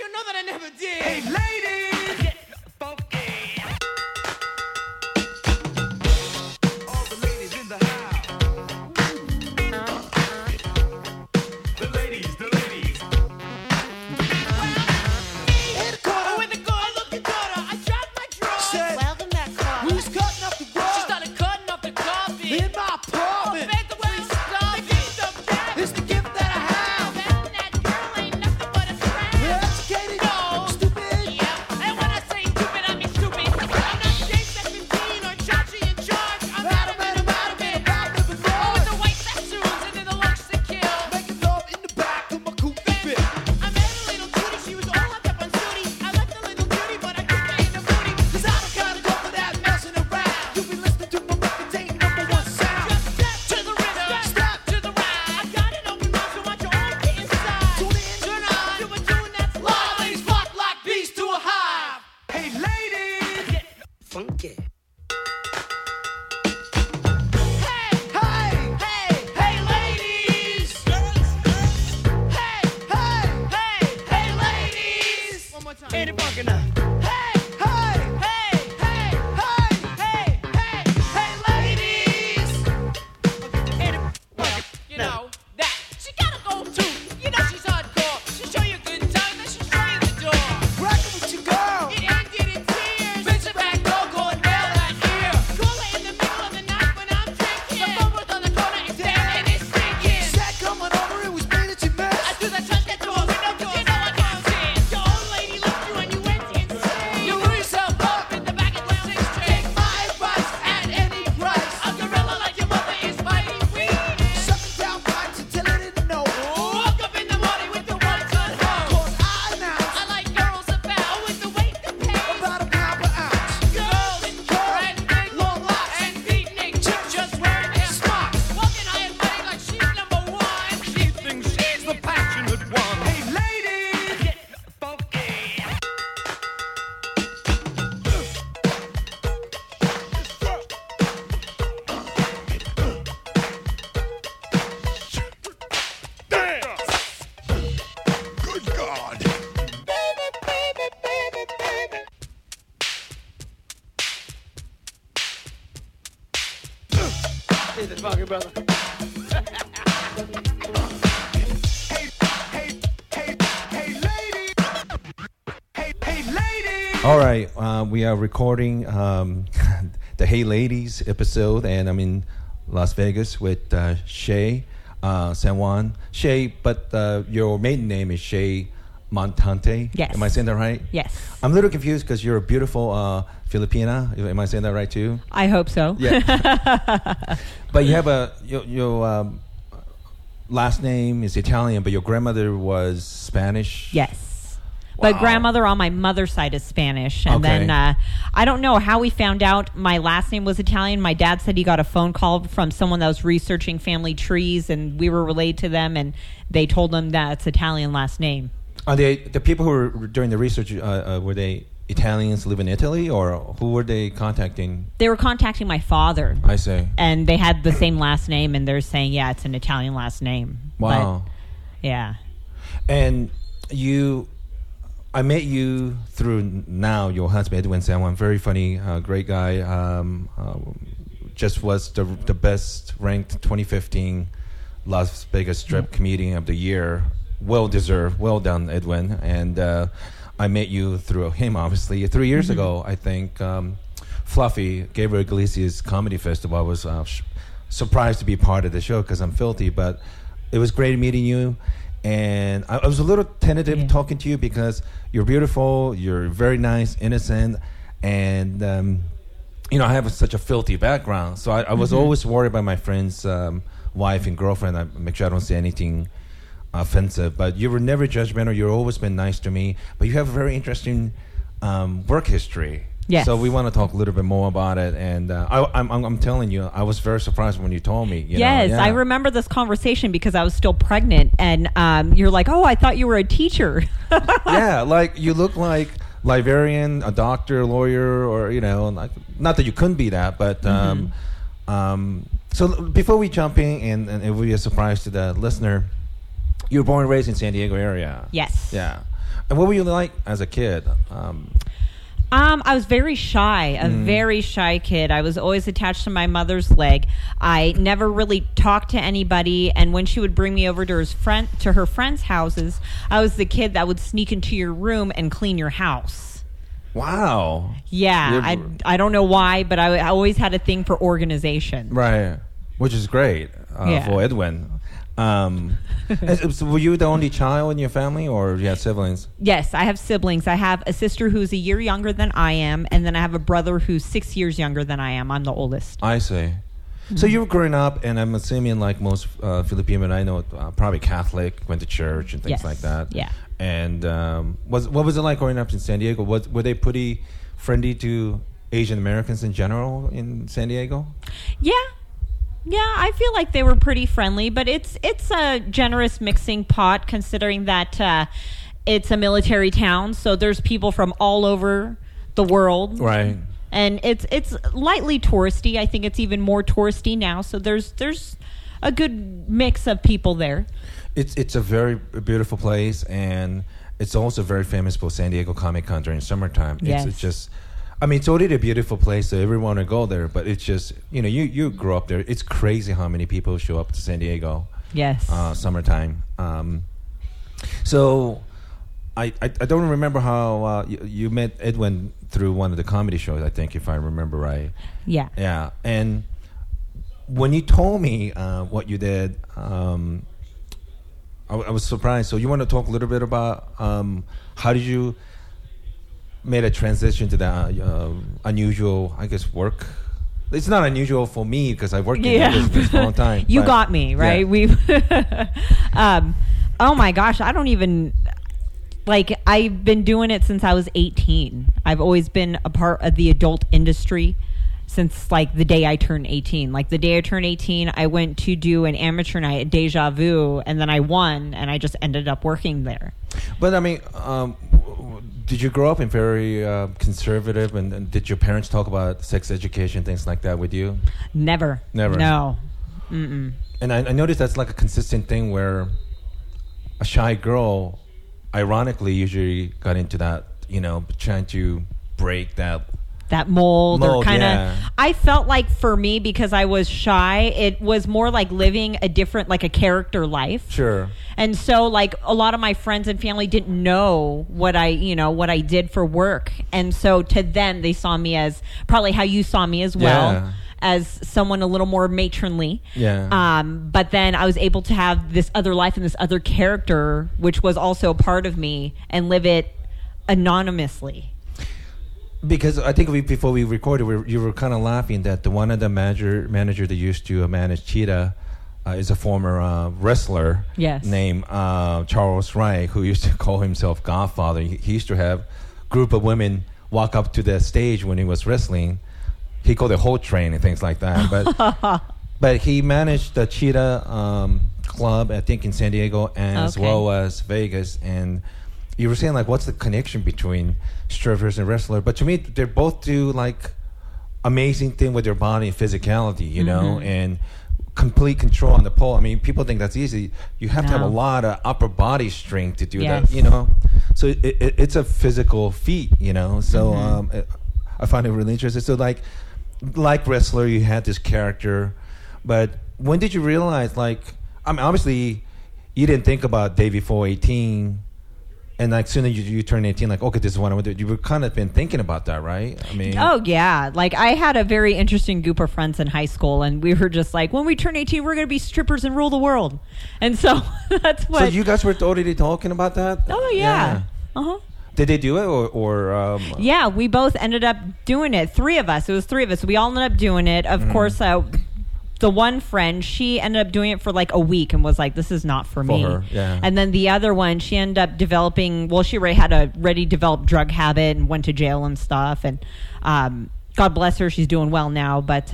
you know that I never did. Hey, ladies, get funky. All the ladies in the house. The ladies, the ladies. Hit the corner, with the car, look at daughter. I dropped my drugs. Said, welcome back, car. Who's cutting up the rug? She started cutting up the coffee. In my apartment. Oh, we are recording the Hey Ladies episode, and I'm in Las Vegas with Shay San Juan. Shay, but your maiden name is Shay Montante. Yes. Am I saying that right? Yes. I'm a little confused because you're a beautiful Filipina. Am I saying that right too? I hope so. Yeah. But you have your last name is Italian, but your grandmother was Spanish. Yes. But grandmother on my mother's side is Spanish. And then I don't know how we found out my last name was Italian. My dad said he got a phone call from someone that was researching family trees, and we were related to them, and they told him that it's Italian last name. Are they, the people who were doing the research, were they Italians live in Italy, or who were they contacting? They were contacting my father. I see. And they had the same last name, and they're saying, yeah, it's an Italian last name. Wow. But, yeah. And you... I met you through now your husband Edwin Samuel, very funny, great guy. Just was the best ranked 2015 Las Vegas Strip comedian of the year. Well deserved, well done, Edwin. And I met you through him, obviously, 3 years ago. I think Fluffy Gabriel Iglesias Comedy Festival. I was surprised to be part of the show because I'm filthy, but it was great meeting you. And I was a little tentative talking to you because you're beautiful, you're very nice, innocent, and you know, I have such a filthy background, so I was always worried by my friend's wife and girlfriend. I make sure I don't say anything offensive, but you were never judgmental. You've always been nice to me, but you have a very interesting work history. Yes. So we want to talk a little bit more about it, and I'm telling you, I was very surprised when you told me. You know? Yeah. I remember this conversation because I was still pregnant, and you're like, "Oh, I thought you were a teacher." Yeah, like you look like librarian, a doctor, lawyer, or you know, like, not that you couldn't be that, but so before we jump in, and it will be a surprise to the listener, you were born and raised in San Diego area. Yes. Yeah. And what were you like as a kid? I was very shy, very shy kid. I was always attached to my mother's leg. I never really talked to anybody, and when she would bring me over to her friends' houses, I was the kid that would sneak into your room and clean your house. Wow. Yeah, I don't know why, but I always had a thing for organization. Right, which is great for Edwin. So were you the only child in your family, or you had siblings? Yes, I have siblings. I have a sister who's a year younger than I am, and then I have a brother who's 6 years younger than I am. I'm the oldest. I see. Mm-hmm. So you were growing up, and I'm assuming like most Filipino that I know, probably Catholic, went to church and things like that. Yeah. And what was it like growing up in San Diego? Were they pretty friendly to Asian Americans in general in San Diego? Yeah. Yeah, I feel like they were pretty friendly, but it's a generous mixing pot considering that it's a military town, so there's people from all over the world. Right. And it's lightly touristy. I think it's even more touristy now, so there's a good mix of people there. It's a very beautiful place, and it's also very famous for San Diego Comic-Con during summertime. Yes. It's just... I mean, it's already a beautiful place, so everyone will go there, but it's just, you know, you grew up there. It's crazy how many people show up to San Diego. Yes. Summertime. So I don't remember how you met Edwin through one of the comedy shows, I think, if I remember right. Yeah. Yeah. And when you told me what you did, I was surprised. So you want to talk a little bit about how did you... made a transition to that unusual, I guess, work. It's not unusual for me because I've worked in this business for a long time. You got me, right? Yeah. Oh my gosh, I don't even... Like, I've been doing it since I was 18. I've always been a part of the adult industry since, like, the day I turned 18. Like, the day I turned 18, I went to do an amateur night at Deja Vu, and then I won, and I just ended up working there. But, I mean... did you grow up in very conservative, and did your parents talk about sex education, things like that with you? Never. No. Mm-mm. And I noticed that's like a consistent thing where a shy girl, ironically, usually got into that, you know, trying to break that mold or kind of... Yeah. I felt like for me, because I was shy, it was more like living a different, like a character life. Sure. And so like a lot of my friends and family didn't know what I did for work. And so to them, they saw me as probably how you saw me as well. Yeah. As someone a little more matronly. Yeah. But then I was able to have this other life and this other character, which was also a part of me, and live it anonymously. Because I think before we recorded, you were kind of laughing that the one of the manager that used to manage Cheetah is a former wrestler named Charles Wright, who used to call himself Godfather. He used to have a group of women walk up to the stage when he was wrestling. He called it whole train and things like that. But he managed the Cheetah club, I think, in San Diego and as well as Vegas. And you were saying, like, what's the connection between strippers and wrestler? But to me, they're both do, like, amazing thing with their body and physicality, you know, and complete control on the pole. I mean, people think that's easy. You have to have a lot of upper body strength to do that, you know. So it's a physical feat, you know. So I find it really interesting. So, like wrestler, you had this character. But when did you realize, like, I mean, obviously, you didn't think about day before 18. And like soon as you turn 18, like, okay, this is what I want to do. You've kind of been thinking about that, right? I mean, oh yeah. Like I had a very interesting group of friends in high school, and we were just like, when we turn 18, we're going to be strippers and rule the world. And so that's what. So you guys were already talking about that? Oh yeah. Uh-huh. Did they do it or yeah, we both ended up doing it. It was three of us. We all ended up doing it. Of course, the one friend, she ended up doing it for like a week and was like, this is not for me. Her, yeah. And then the other one, she ended up she already had a developed drug habit and went to jail and stuff. And God bless her, she's doing well now. But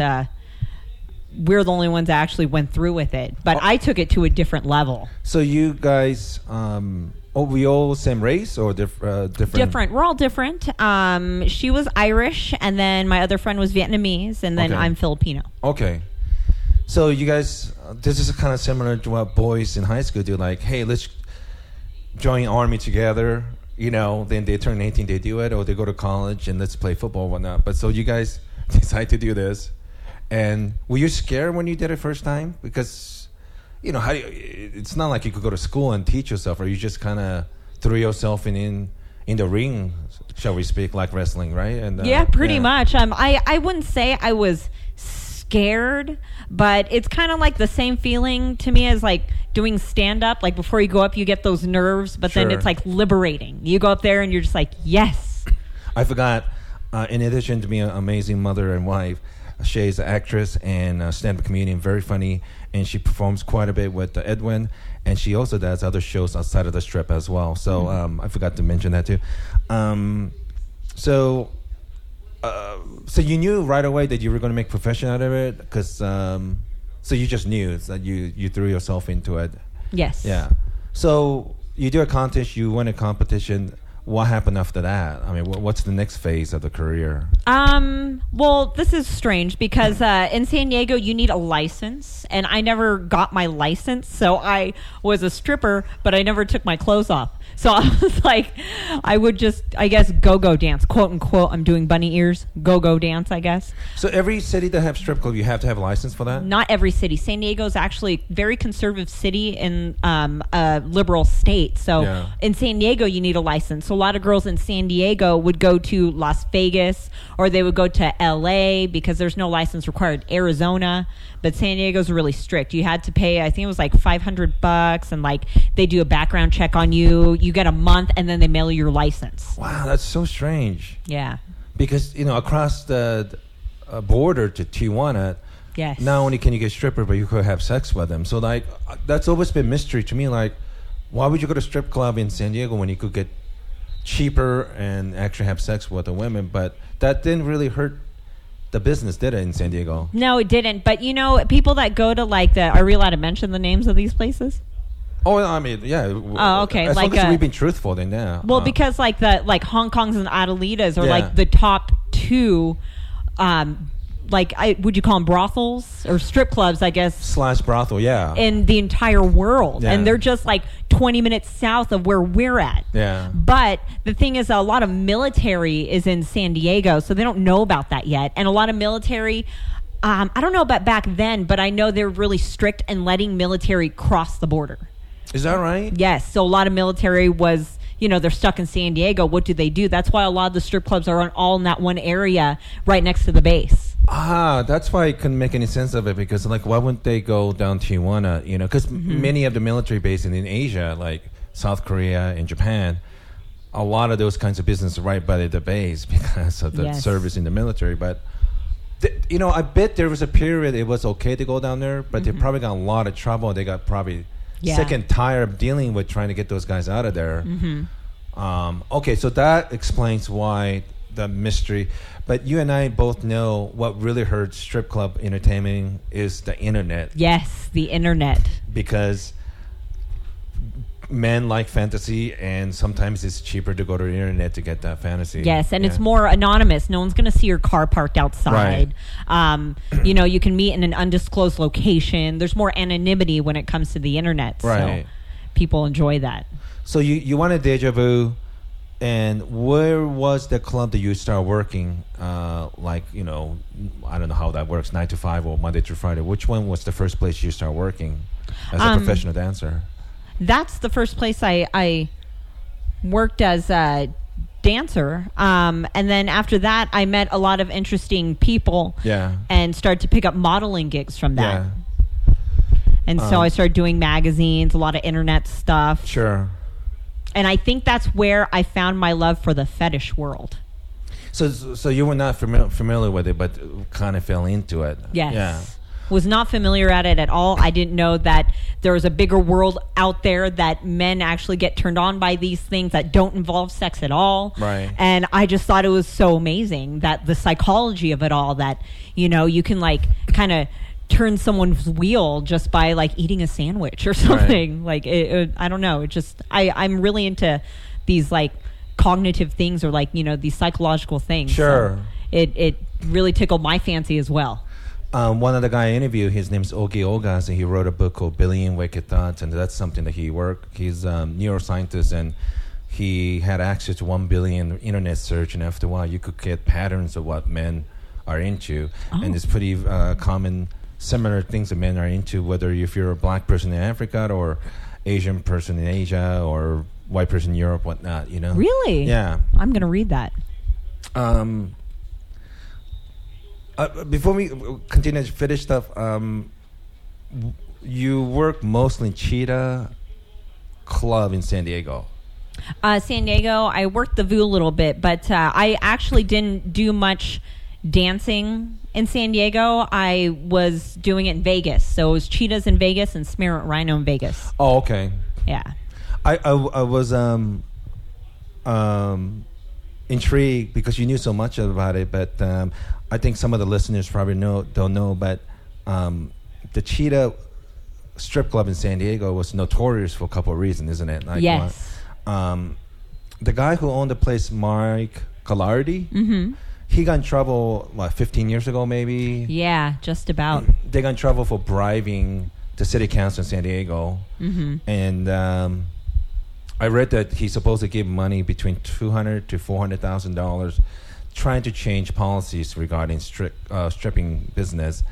we're the only ones that actually went through with it. But I took it to a different level. So you guys... we all same race or different? Different. We're all different. She was Irish, and then my other friend was Vietnamese, and then I'm Filipino. Okay. So you guys, this is kind of similar to what boys in high school do. Like, hey, let's join army together you know, then they turn 18, they do it, or they go to college and let's play football, whatnot. But so you guys decide to do this, and were you scared when you did it first time? Because, you know, how do you, it's not like you could go to school and teach yourself, or you just kind of threw yourself in the ring, shall we speak, like wrestling, right? And yeah, pretty much. I wouldn't say I was scared, but it's kind of like the same feeling to me as like doing stand-up. Like before you go up, you get those nerves, but then it's like liberating. You go up there and you're just like, yes. I forgot, in addition to being an amazing mother and wife, Shay's an actress and a stand-up comedian, very funny, and she performs quite a bit with Edwin, and she also does other shows outside of the strip as well. So I forgot to mention that too. So you knew right away that you were going to make profession out of it, because so you just knew that you threw yourself into it. Yes. Yeah. So you do a contest, you win a competition. What happened after that? I mean, what's the next phase of the career? Well, this is strange because in San Diego, you need a license, and I never got my license. So I was a stripper, but I never took my clothes off. So I was like, I would just, I guess, go-go dance, quote unquote. I'm doing bunny ears, go-go dance, I guess. So every city that have strip club, you have to have a license for that? Not every city. San Diego is actually a very conservative city and a liberal state. So in San Diego, you need a license. So a lot of girls in San Diego would go to Las Vegas, or they would go to LA because there's no license required. Arizona, but San Diego's really strict. You had to pay, I think it was like $500, and like they do a background check on you. You get a month, and then they mail your license. Wow, that's so strange. Yeah. Because, you know, across the border to Tijuana, yes, not only can you get stripper, but you could have sex with them. So, like, that's always been mystery to me. Like, why would you go to strip club in San Diego when you could get cheaper and actually have sex with the women? But that didn't really hurt the business, did it, in San Diego? No, it didn't. But, you know, people that go to, like, are we allowed to mention the names of these places? Oh, I mean, yeah. Oh, okay. As like long as we've been truthful, then yeah. Well, because like Hong Kong's and Adelitas are like the top two, would you call them brothels or strip clubs? I guess / brothel, yeah. In the entire world, and they're just like 20 minutes south of where we're at. Yeah. But the thing is, a lot of military is in San Diego, so they don't know about that yet, and a lot of military. I don't know about back then, but I know they're really strict in letting military cross the border. Is that right? Yes. So a lot of military was, you know, they're stuck in San Diego. What do? That's why a lot of the strip clubs are all in that one area right next to the base. Ah, that's why I couldn't make any sense of it, because, like, why wouldn't they go down to Tijuana? You know, because many of the military bases in Asia, like South Korea and Japan, a lot of those kinds of business are right by the base because of the service in the military. But, you know, I bet there was a period it was okay to go down there, but they probably got a lot of trouble. They got probably... Yeah. Sick and tired of dealing with trying to get those guys out of there. Okay, so that explains why the mystery. But you and I both know what really hurts strip club entertainment is the internet. Yes, the internet. Because men like fantasy, and sometimes it's cheaper to go to the internet to get that fantasy. Yes, and it's more anonymous. No one's going to see your car parked outside. Right. You know, you can meet in an undisclosed location. There's more anonymity when it comes to the internet. Right. So people enjoy that. So you wanted Deja Vu, and where was the club that you started working? Like, you know, I don't know how that works, 9 to 5 or Monday through Friday. Which one was the first place you started working as a professional dancer? That's the first place I worked as a dancer. And then after that, I met a lot of interesting people and started to pick up modeling gigs from that. Yeah. And so I started doing magazines, a lot of internet stuff. Sure. And I think that's where I found my love for the fetish world. So you were not familiar with it, but kind of fell into it. Yes. Yeah. Was not familiar at it at all. I didn't know that there was a bigger world out there, that men actually get turned on by these things that don't involve sex at all. Right. And I just thought it was so amazing that the psychology of it all, that, you know, you can like kind of turn someone's wheel just by like eating a sandwich or something. Right. Like, I don't know. It just, I'm really into these like cognitive things, or like, you know, these psychological things. Sure. So it really tickled my fancy as well. One other guy I interviewed, his name's Ogi Ogas, and he wrote a book called Billion Wicked Thoughts, and that's something that he's a neuroscientist, and he had access to 1 billion internet search, and after a while you could get patterns of what men are into. Oh. And it's pretty common, similar things that men are into, whether if you're a black person in Africa or Asian person in Asia or white person in Europe, whatnot, you know? Really? Yeah. I'm going to read that. Before we continue to finish stuff, you work mostly in Cheetah Club in San Diego. I worked the VU a little bit, but I actually didn't do much dancing in San Diego. I was doing it in Vegas. So it was Cheetahs in Vegas and Spearmint Rhino in Vegas. Oh, okay. Yeah. I was intrigued because you knew so much about it, but I think some of the listeners probably don't know, but the Cheetah strip club in San Diego was notorious for a couple of reasons, isn't it? Like, yes. The guy who owned the place, Mark Galardi, mm-hmm. He got in trouble, what, 15 years ago maybe? Yeah, just about. They got in trouble for bribing the city council in San Diego. Mm-hmm. And I read that he's supposed to give money between $200,000 to $400,000 trying to change policies regarding stripping business.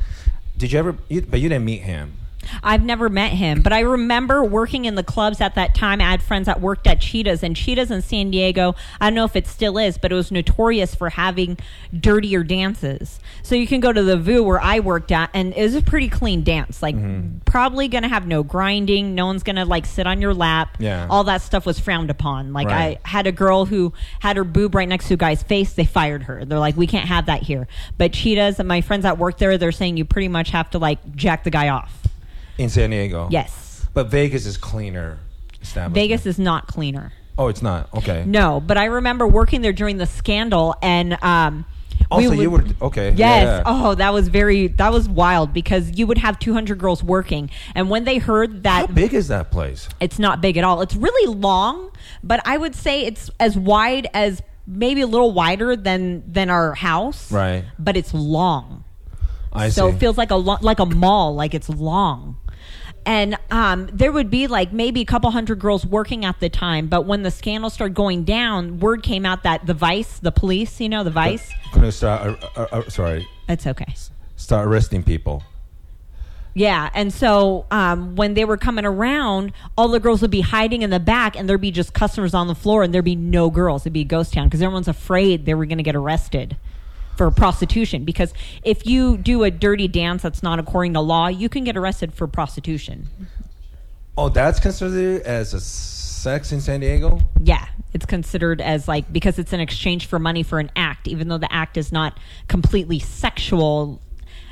Did you ever... But you didn't meet him. I've never met him, but I remember working in the clubs at that time. I had friends that worked at Cheetahs, and Cheetahs in San Diego, I don't know if it still is, but it was notorious for having dirtier dances. So you can go to the VU where I worked at, and it was a pretty clean dance. Like, mm-hmm. Probably going to have no grinding. No one's going to, like, sit on your lap. Yeah. All that stuff was frowned upon. Like, right. I had a girl who had her boob right next to a guy's face. They fired her. They're like, we can't have that here. But Cheetahs and my friends that work there, they're saying you pretty much have to, like, jack the guy off. In San Diego? Yes. But Vegas is cleaner. Vegas is not cleaner. Oh, it's not? Okay. No, but I remember working there during the scandal and... also, you were... Okay. Yes. Yeah. Oh, that was wild because you would have 200 girls working. And when they heard that... How big is that place? It's not big at all. It's really long, but I would say it's as wide as... Maybe a little wider than our house. Right. But it's long. I see. It feels like a mall, like it's long. And there would be like maybe a couple hundred girls working at the time. But when the scandal started going down, word came out that the Vice, the police, you know, the Vice. I'm going to start, sorry. It's okay. Start arresting people. Yeah. And so when they were coming around, all the girls would be hiding in the back and there'd be just customers on the floor and there'd be no girls. It'd be a ghost town because everyone's afraid they were going to get arrested for prostitution, because if you do a dirty dance that's not according to law, you can get arrested for prostitution. Oh, that's considered as a sex in San Diego? Yeah, it's considered as like, because it's in exchange for money for an act, even though the act is not completely sexual.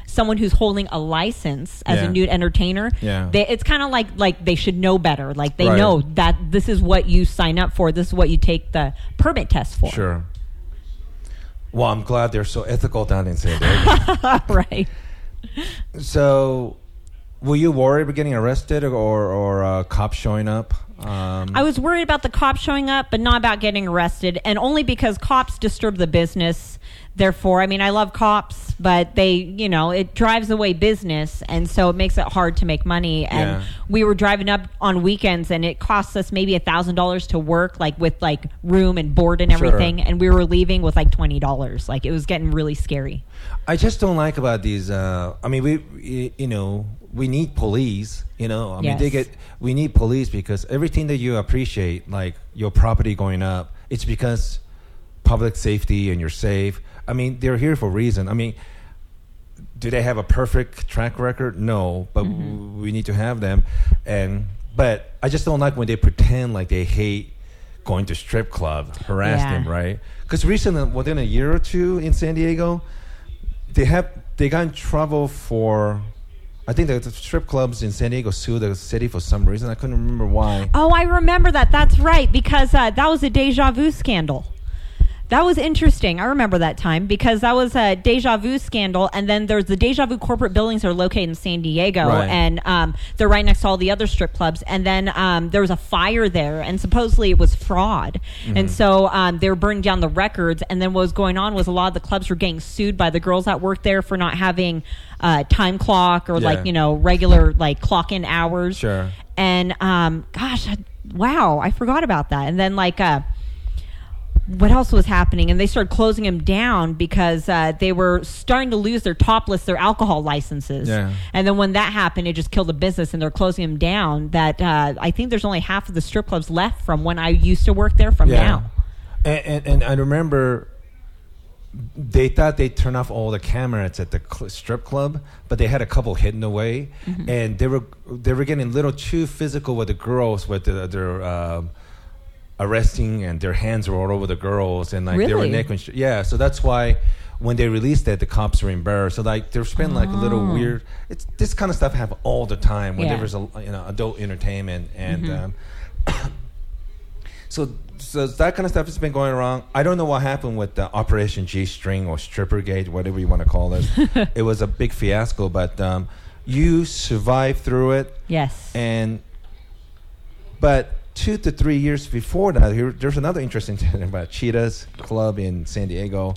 Someone who's holding a license as a nude entertainer, it's kind of like they should know better. Like they know that this is what you sign up for. This is what you take the permit test for. Sure. Well, I'm glad they're so ethical down in San Diego. Right. So, were you worried about getting arrested or cops showing up? I was worried about the cops showing up, but not about getting arrested, and only because cops disturb the business. Therefore, I mean, I love cops, but they, you know, it drives away business, and so it makes it hard to make money. And we were driving up on weekends, and it costs us maybe $1,000 to work, like with like room and board and everything. Sure. And we were leaving with like $20. Like it was getting really scary. I just don't like about these. I mean, we need police. You know, I mean, we need police because everything that you appreciate, like your property going up, it's because public safety and you're safe. I mean, they're here for a reason. I mean, do they have a perfect track record? No, but we need to have them. But I just don't like when they pretend like they hate going to strip club, harass them, right? Because recently, within a year or two in San Diego, they got in trouble for... I think the strip clubs in San Diego sued the city for some reason. I couldn't remember why. Oh, I remember that. That's right. Because that was a Deja Vu scandal. That was interesting. I remember that time because that was a Deja Vu scandal. And then there's the Deja Vu corporate buildings that are located in San Diego. Right. And they're right next to all the other strip clubs. And then there was a fire there. And supposedly it was fraud. Mm-hmm. And so they were burning down the records. And then what was going on was a lot of the clubs were getting sued by the girls that worked there for not having time clock or like, you know, regular like clock in hours. Sure. And I forgot about that. And then like... what else was happening? And they started closing them down because they were starting to lose their their alcohol licenses. Yeah. And then when that happened, it just killed the business, and they're closing them down. That I think there's only half of the strip clubs left from when I used to work there from now. And I remember they thought they'd turn off all the cameras at the strip club, but they had a couple hidden away, and they were getting a little too physical with the girls with their arresting, and their hands were all over the girls, and like they were naked. So that's why when they released it, the cops were embarrassed. So like there's been like a little weird. It's this kind of stuff happen all the time when there's adult entertainment, and so that kind of stuff has been going wrong. I don't know what happened with the Operation G-String or Strippergate, whatever you want to call it. It was a big fiasco, but you survived through it. Yes, but 2 to 3 years before that, there's another interesting thing about Cheetahs Club in San Diego.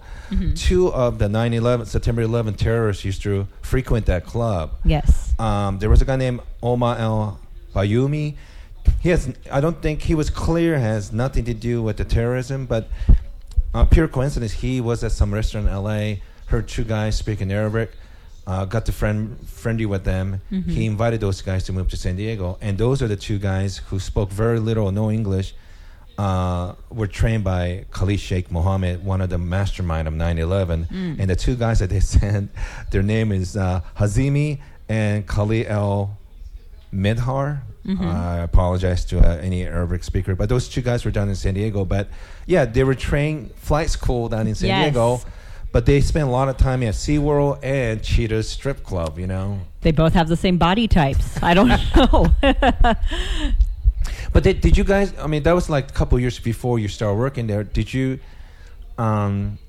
Two of the September 11 terrorists used to frequent that club. Yes. There was a guy named Omar El-Bayoumi. I don't think he was clear, has nothing to do with the terrorism, but pure coincidence, he was at some restaurant in L.A., heard two guys speaking Arabic, got to friendly with them. He invited those guys to move to San Diego, and those are the two guys who spoke very little, no English, were trained by Khalid Sheikh Mohammed, one of the mastermind of 9/11, and the two guys that they sent, their name is Hazimi and Khalid El-Midhar. I apologize to any Arabic speaker, but those two guys were down in San Diego, but they were trained flight school down in San Diego. But they spend a lot of time at SeaWorld and Cheetah's Strip Club, you know. They both have the same body types. I don't know. But did you guys, I mean, that was like a couple years before you started working there. Did you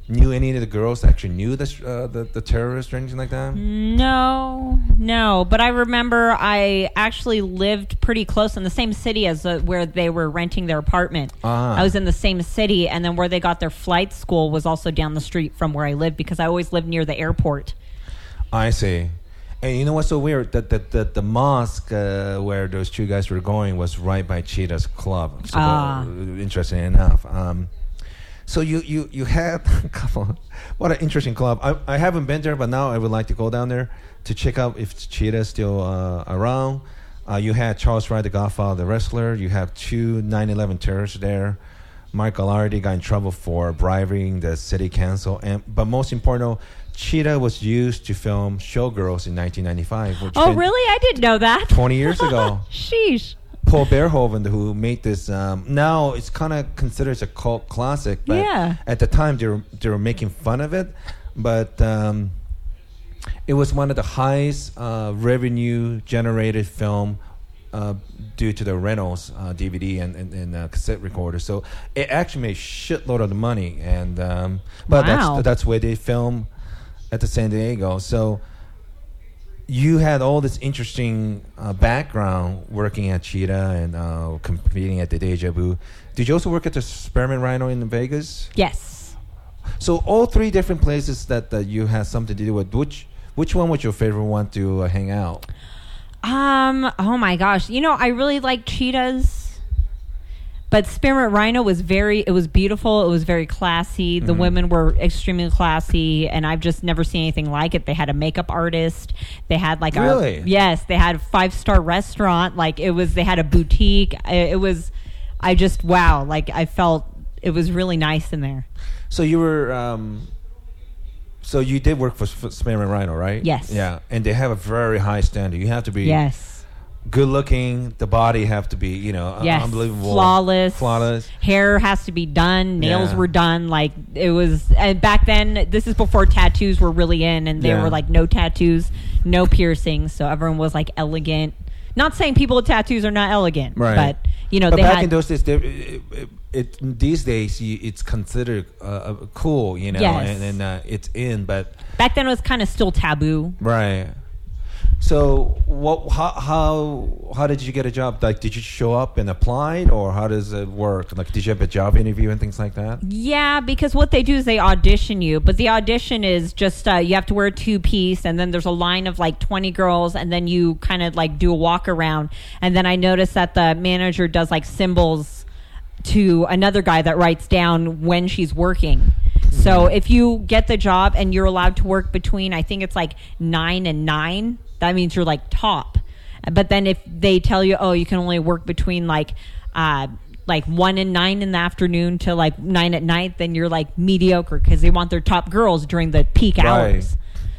knew any of the girls that actually knew the terrorists or anything like that? No. But I remember I actually lived pretty close in the same city as where they were renting their apartment. I was in the same city, and then where they got their flight school was also down the street from where I lived, because I always lived near the airport. I see. And you know what's so weird? That the mosque where those two guys were going was right by Cheetah's Club. So interesting enough. So you had a couple. What an interesting club. I haven't been there, but now I would like to go down there to check out if Cheetah's still around. You had Charles Wright, the Godfather, the wrestler. You have two 9/11 terrorists there. Mark Galardi got in trouble for bribing the city council. But most important, Cheetah was used to film Showgirls in 1995. Oh, really? I didn't know that. 20 years ago. Sheesh. Paul Verhoeven, who made this, now it's kind of considered a cult classic, but at the time they were making fun of it, but it was one of the highest revenue generated film due to the rentals, DVD and cassette recorder. So it actually made a shitload of the money, and but that's where they film at the San Diego. So you had all this interesting background working at Cheetah and competing at the Deja Vu. Did you also work at the Spearmint Rhino in Vegas? Yes. So all three different places that you had something to do with. Which one was your favorite one to hang out? Oh my gosh. You know, I really like Cheetah's, but Spearmint Rhino was it was beautiful. It was very classy. The women were extremely classy, and I've just never seen anything like it. They had a makeup artist. They had like they had a 5-star restaurant. Like they had a boutique. It was, I just, wow. Like I felt it was really nice in there. So you were, so you did work for Spearmint Rhino, right? Yes. Yeah. And they have a very high standard. You have to be. Yes. Good looking, the body have to be, unbelievable, flawless. Hair has to be done, nails were done. Like it was, and back then, this is before tattoos were really in, and there were like no tattoos, no piercings, so everyone was like elegant. Not saying people with tattoos are not elegant, right? But but they back in those days, these days it's considered cool, and it's in. But back then, it was kind of still taboo, right? So how did you get a job? Like, did you show up and apply, or how does it work? Like, did you have a job interview and things like that? Yeah, because what they do is they audition you, but the audition is just you have to wear a two-piece, and then there's a line of like 20 girls, and then you kind of like do a walk around, and then I noticed that the manager does like symbols to another guy that writes down when she's working. So if you get the job and you're allowed to work between, I think it's like 9 and 9, that means you're like top. But then if they tell you, oh, you can only work between like 1 and 9 in the afternoon to like 9 at night, then you're like mediocre because they want their top girls during the peak hours.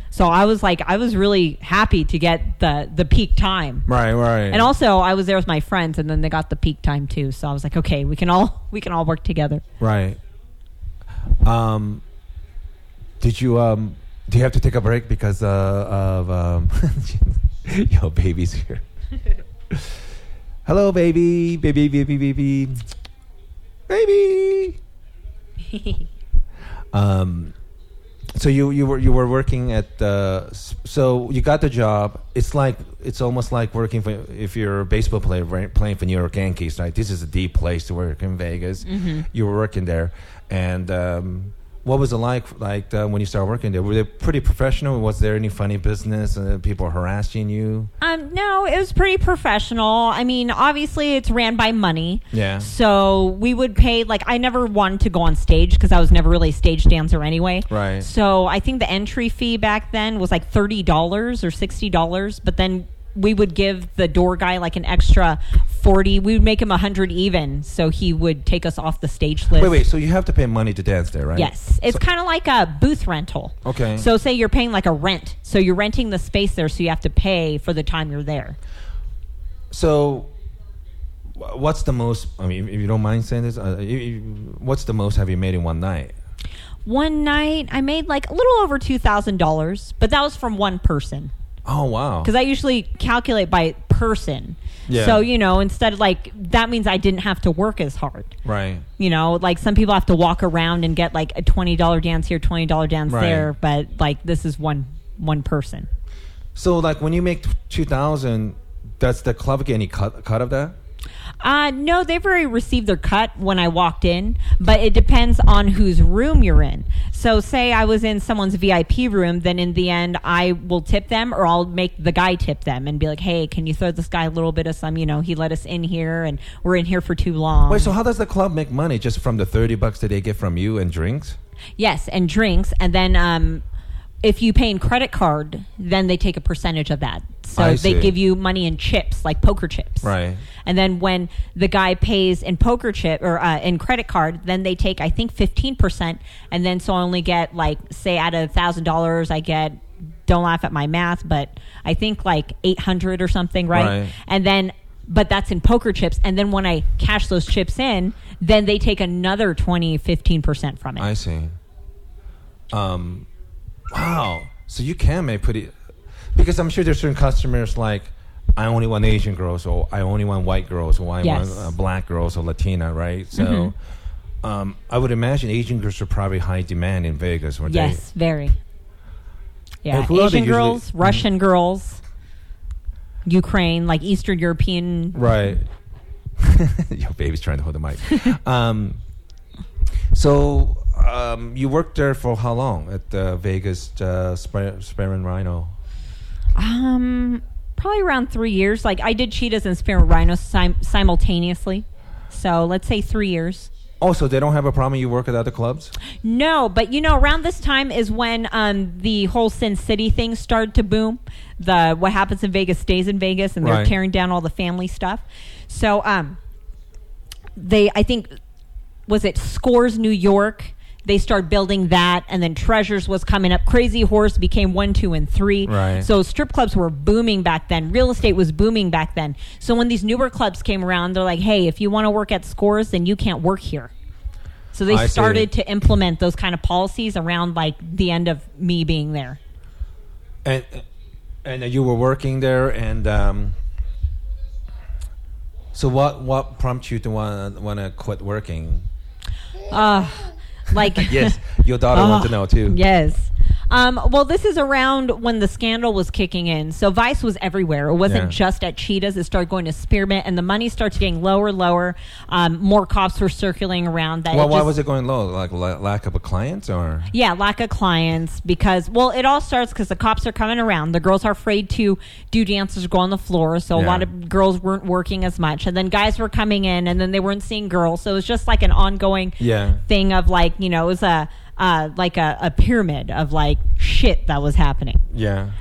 So I was like, I was really happy to get the peak time. Right, right. And also I was there with my friends and then they got the peak time too. So I was like, okay, we can all work together. Right. Do you have to take a break because of yo, baby's here. Hello, baby. Baby. So you were working at so you got the job. It's almost like working for, if you're a baseball player playing for New York Yankees, right? This is a deep place to work in Vegas. Mm-hmm. You were working there, and what was it like when you started working there? Were they pretty professional? Was there any funny business and people harassing you? No, it was pretty professional. I mean, obviously it's ran by money. Yeah. So we would pay, like, I never wanted to go on stage because I was never really a stage dancer anyway. Right. So I think the entry fee back then was like $30 or $60, but then we would give the door guy like an extra 40. We would make him 100 even, so he would take us off the stage list. Wait, so you have to pay money to dance there, right? Yes. It's kind of like a booth rental. Okay. So say you're paying like a rent. So you're renting the space there, so you have to pay for the time you're there. So what's the most, I mean, if you don't mind saying this, what's the most have you made in one night? One night, I made like a little over $2,000, but that was from one person. Oh, wow. Because I usually calculate by person. Yeah. So, you know, instead of like, that means I didn't have to work as hard. Right. You know, like some people have to walk around and get like a $20 dance here, $20 dance there. But like this is one person. So like when you make $2,000, does the club get any cut of that? No, they've already received their cut when I walked in, but it depends on whose room you're in. So say I was in someone's VIP room, then in the end I will tip them, or I'll make the guy tip them and be like, hey, can you throw this guy a little bit of some, you know, he let us in here and we're in here for too long. Wait, so how does the club make money? Just from the $30 that they get from you and drinks? Yes, and drinks. And then if you pay in credit card, then they take a percentage of that. So they give you money in chips, like poker chips. Right. And then when the guy pays in poker chip or in credit card, then they take, I think, 15%. And then so I only get, like, say out of $1,000, I get, don't laugh at my math, but I think like 800 or something, right? And then, but that's in poker chips. And then when I cash those chips in, then they take another 15% from it. I see. Wow. So you can make pretty... Because I'm sure there's certain customers like, I only want Asian girls, or I only want white girls, or I want black girls, or Latina, right? So I would imagine Asian girls are probably high demand in Vegas. Yes, very. Yeah, Asian girls, Russian girls, Ukraine, like Eastern European. Right. Your baby's trying to hold the mic. You worked there for how long at the Vegas Spearmint Rhino? Probably around 3 years. Like I did Cheetahs and Spearmint Rhino simultaneously, so let's say 3 years. Oh, so they don't have a problem you work at other clubs? No, but you know, around this time is when the whole Sin City thing started to boom. The what happens in Vegas stays in Vegas, and they're tearing down all the family stuff. So they, I think, was it Scores New York? They started building that, and then Treasures was coming up. Crazy Horse became 1, 2, and 3. Right. So strip clubs were booming back then. Real estate was booming back then. So when these newer clubs came around, they're like, hey, if you want to work at Scores, then you can't work here. So they started to implement those kind of policies around like the end of me being there. And you were working there, and so what prompted you to want to quit working? Like yes, your daughter wants to know too. Yes, Well, this is around when the scandal was kicking in. So Vice was everywhere. It wasn't just at Cheetahs. It started going to Spearmint, and the money starts getting lower, lower. More cops were circulating around. That why was it going low? Like lack of clients, or lack of clients, because it all starts because the cops are coming around. The girls are afraid to do dances or go on the floor, so a lot of girls weren't working as much, and then guys were coming in, and then they weren't seeing girls. So it was just like an ongoing thing of like, you know, it was a pyramid of like shit that was happening. Yeah.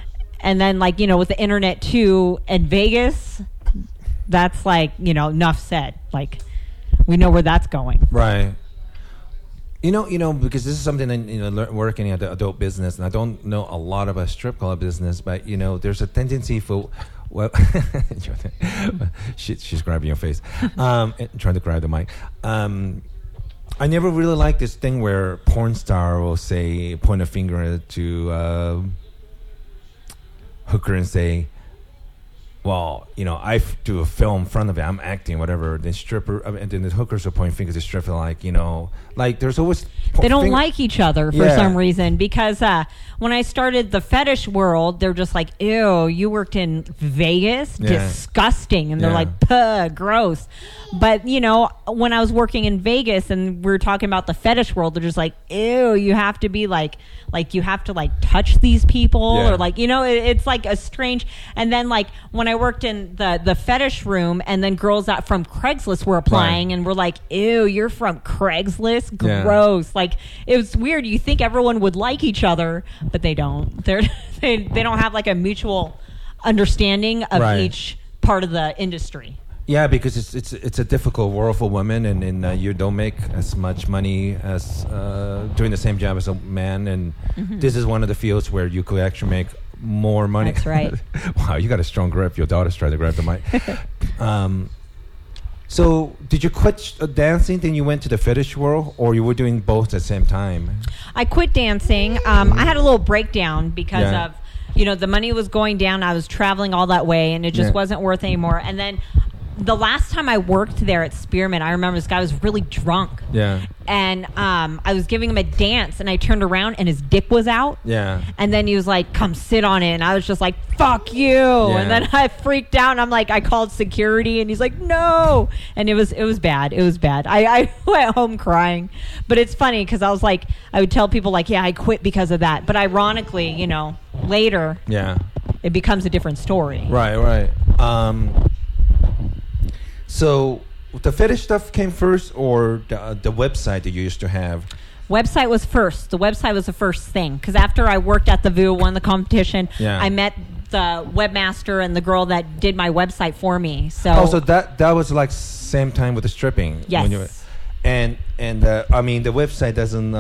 And then like, you know, with the internet too in Vegas, that's like, you know, enough said. Like we know where that's going. Right. You know, because this is something that, you know, working at the adult business, and I don't know a lot about strip club business, but you know, there's a tendency for she's grabbing your face, trying to grab the mic. I never really liked this thing where porn star will say, point a finger to hooker and say, well, you know, I do a film in front of it, I'm acting, whatever. Then stripper, and then the hookers will point fingers to stripper, like, you know, like there's always they don't like each other for some reason, because when I started the fetish world, they're just like, ew, you worked in Vegas, disgusting, and they're like, puh, gross. But you know, when I was working in Vegas and we were talking about the fetish world, they're just like, ew, you have to be like you have to like touch these people, or like, you know, it's like a strange. And then like when I worked in the fetish room, and then girls that from Craigslist were applying, and were like, ew, you're from Craigslist? Gross. Like, it was weird. You think everyone would like each other, but they don't. They don't have like a mutual understanding of each part of the industry. Yeah, because it's a difficult world for women, and you don't make as much money as doing the same job as a man, and this is one of the fields where you could actually make more money. That's right. Wow, you got a strong grip. Your daughter's trying to grab the mic. So did you quit dancing, then you went to the fetish world, or you were doing both at the same time? I quit dancing. I had a little breakdown because of, you know, the money was going down. I was traveling all that way, and it just wasn't worth it anymore. And then the last time I worked there at Spearmint, I remember this guy was really drunk. Yeah. And I was giving him a dance, and I turned around, and his dick was out. Yeah. And then he was like, come sit on it. And I was just like, fuck you. Yeah. And then I freaked out, and I'm like, I called security, and he's like, no. And it was bad. It was bad. I went home crying. But it's funny because I was like, I would tell people like, yeah, I quit because of that. But ironically, you know, later, it becomes a different story. Right. So the fetish stuff came first, or the website that you used to have? Website was first. The website was the first thing. Because after I worked at the VU, won the competition, I met the webmaster and the girl that did my website for me. So that was like same time with the stripping. Yes. When you were, and I mean, the website doesn't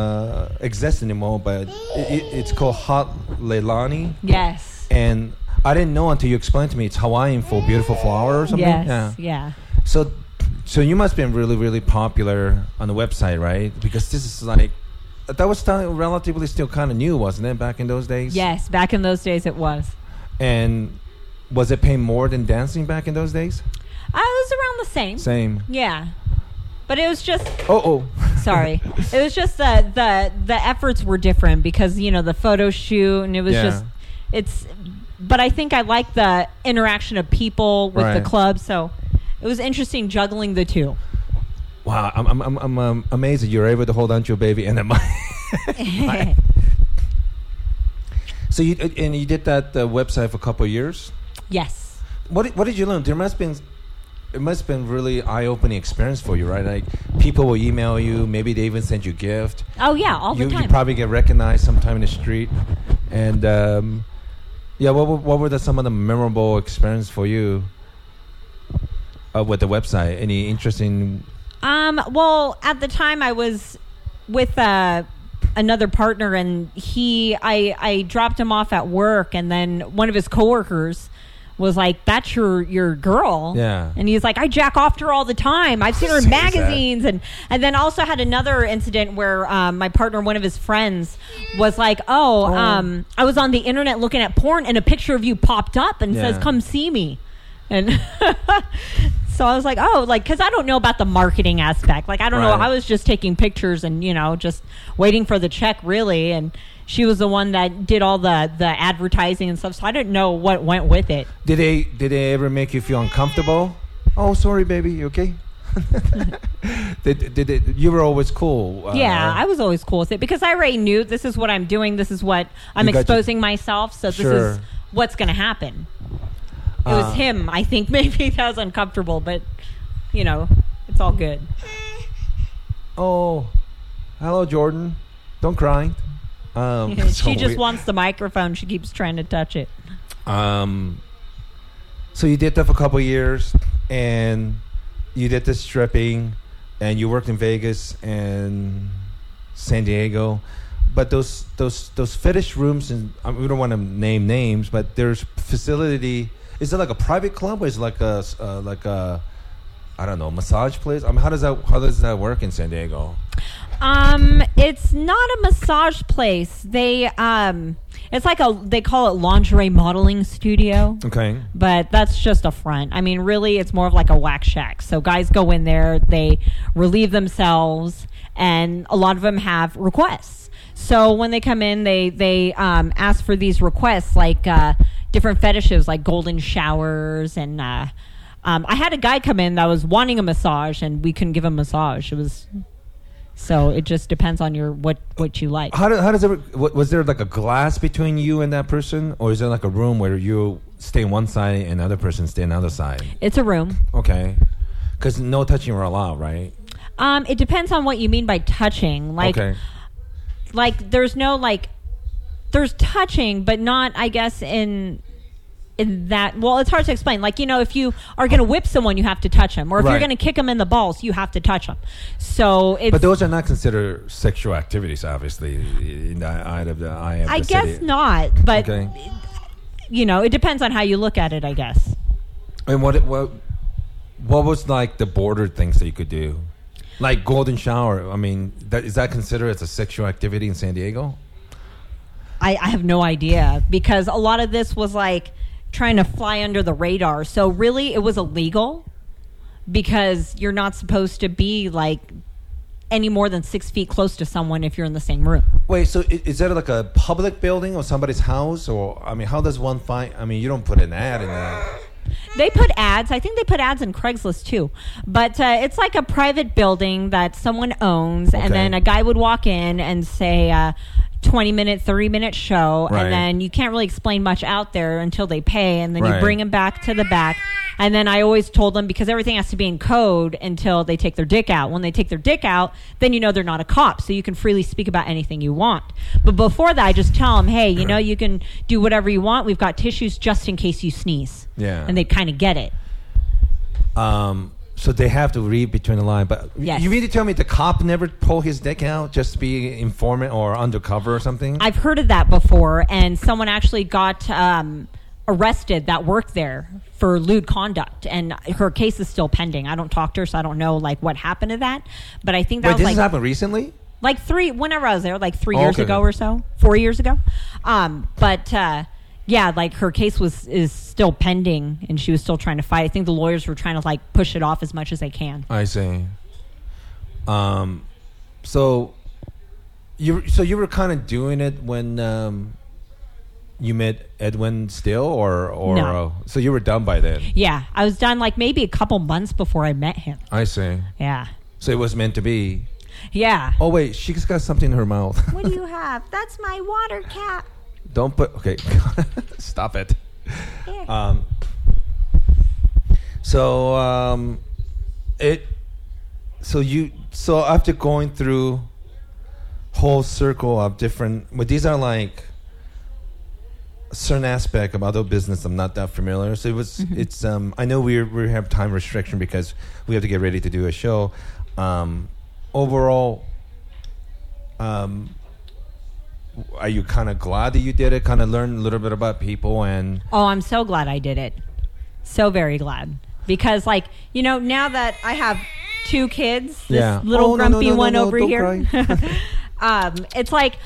exist anymore, but it's called Hot Leilani. Yes. And I didn't know until you explained to me it's Hawaiian for beautiful flower or something. Yes, yeah. So you must have been really, really popular on the website, right? Because this is like, that was relatively still kind of new, wasn't it, back in those days? Yes, back in those days it was. And was it paying more than dancing back in those days? It was around the same. Same. Yeah. But it was just... Sorry. It was just the efforts were different because, you know, the photo shoot, and it was just... But I think I like the interaction of people with the club, so... It was interesting juggling the two. Wow, I'm amazed that you're able to hold on to your baby and a mic. So you did that website for a couple of years? Yes. What did you learn? It must have been really eye-opening experience for you, right? Like, people will email you. Maybe they even send you a gift. Oh, yeah, all the time. You probably get recognized sometime in the street. And, what were some of the memorable experiences for you? With the website, any interesting? Well, at the time I was with another partner, and I dropped him off at work, and then one of his coworkers was like, "That's your girl," and he's like, "I jack off to her all the time. I've seen her in magazines," and then also had another incident where my partner, one of his friends, was like, "I was on the internet looking at porn, and a picture of you popped up and says, 'Come see me.'" And So I was like, oh, like, because I don't know about the marketing aspect. Like, I don't know. I was just taking pictures and, you know, just waiting for the check, really. And she was the one that did all the advertising and stuff. So I didn't know what went with it. Did they ever make you feel uncomfortable? Oh, sorry, baby. You okay? You were always cool. Yeah, I was always cool with it because I already knew this is what I'm doing. This is what I'm exposing myself. So this is what's going to happen. It was him. I think maybe that was uncomfortable, but, you know, it's all good. Oh, hello, Jordan. Don't cry. She just wants the microphone. She keeps trying to touch it. So you did that for a couple of years, and you did the stripping, and you worked in Vegas and San Diego. But those fetish rooms, and we don't want to name names, but there's facility... Is it like a private club or is it like a I don't know, massage place? I mean, how does that work in San Diego? It's not a massage place. They it's like they call it lingerie modeling studio. Okay. But that's just a front. I mean, really it's more of like a wax shack. So guys go in there, they relieve themselves, and a lot of them have requests. So when they come in, they ask for these requests, like different fetishes, like golden showers, and I had a guy come in that was wanting a massage, and we couldn't give him a massage. It was so it just depends on your what you like. How does it? Was there like a glass between you and that person, or is there like a room where you stay one side and the other person stay on the other side? It's a room. Okay, because no touching were allowed, right? It depends on what you mean by touching. Like, okay. Like there's no like. There's touching, but not, I guess, in that... Well, it's hard to explain. Like, you know, if you are going to whip someone, you have to touch him. Or if you're going to kick him in the balls, you have to touch him. So it's... But those are not considered sexual activities, obviously, in the eye of the city. I guess not, but, you know, it depends on how you look at it, I guess. And what was, like, the border things that you could do? Like golden shower. I mean, is that considered as a sexual activity in San Diego? I have no idea because a lot of this was like trying to fly under the radar. So really it was illegal because you're not supposed to be like any more than 6 feet close to someone if you're in the same room. Wait, so is that like a public building or somebody's house? Or, I mean, how does one find... I mean, you don't put an ad in that. They put ads. I think they put ads in Craigslist too. But it's like a private building that someone owns. Okay. And then a guy would walk in and say... 20-minute, 30-minute show, and then you can't really explain much out there until they pay, and then you bring them back to the back. And then I always told them, because everything has to be in code until they take their dick out. When they take their dick out, then you know they're not a cop, so you can freely speak about anything you want. But before that, I just tell them, hey, you know, you can do whatever you want. We've got tissues just in case you sneeze. Yeah. And they kind of get it. So they have to read between the lines. But you mean to tell me the cop never pulled his dick out just to be informant or undercover or something? I've heard of that before, and someone actually got arrested that worked there for lewd conduct, and her case is still pending. I don't talk to her, so I don't know like what happened to that. But I think that was like... Wait, this happened recently? Like whenever I was there, like 3 years ago or so, 4 years ago. Yeah, like her case is still pending, and she was still trying to fight. I think the lawyers were trying to like push it off as much as they can. I see. So you were kind of doing it when you met Edwin still, or no. So you were done by then. Yeah, I was done like maybe a couple months before I met him. I see. Yeah. So it was meant to be. Yeah. Oh wait, she's got something in her mouth. What do you have? That's my water cap. Don't put... Okay. Stop it. So after going through whole circle of different... Well, these are like a certain aspect of other business I'm not that familiar. So it was... Mm-hmm. It's... I know we have time restriction because we have to get ready to do a show. Overall... Are you kind of glad that you did it? Kind of learn a little bit about people and... Oh, I'm so glad I did it. So very glad. Because, like, you know, now that I have two kids, this little grumpy one over here, it's like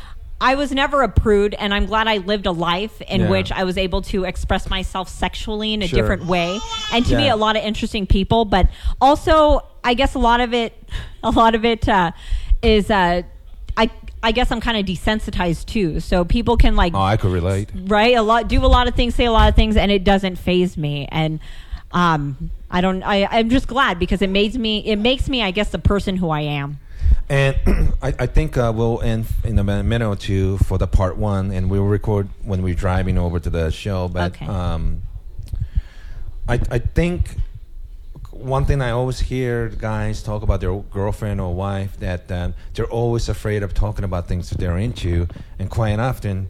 I was never a prude, and I'm glad I lived a life in which I was able to express myself sexually in a different way. And to me, a lot of interesting people, but also I guess a lot of it is I guess I'm kind of desensitized too. So people can like, oh, I could relate, right? Do a lot of things, say a lot of things, and it doesn't faze me. And I'm just glad because it makes me, I guess, the person who I am. And I think we'll end in a minute or two for the part one, and we'll record when we're driving over to the show. But okay. I think one thing I always hear guys talk about their girlfriend or wife that they're always afraid of talking about things that they're into, and quite often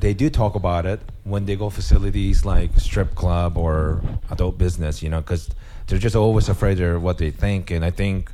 they do talk about it when they go facilities like strip club or adult business, you know, because they're just always afraid of what they think. And I think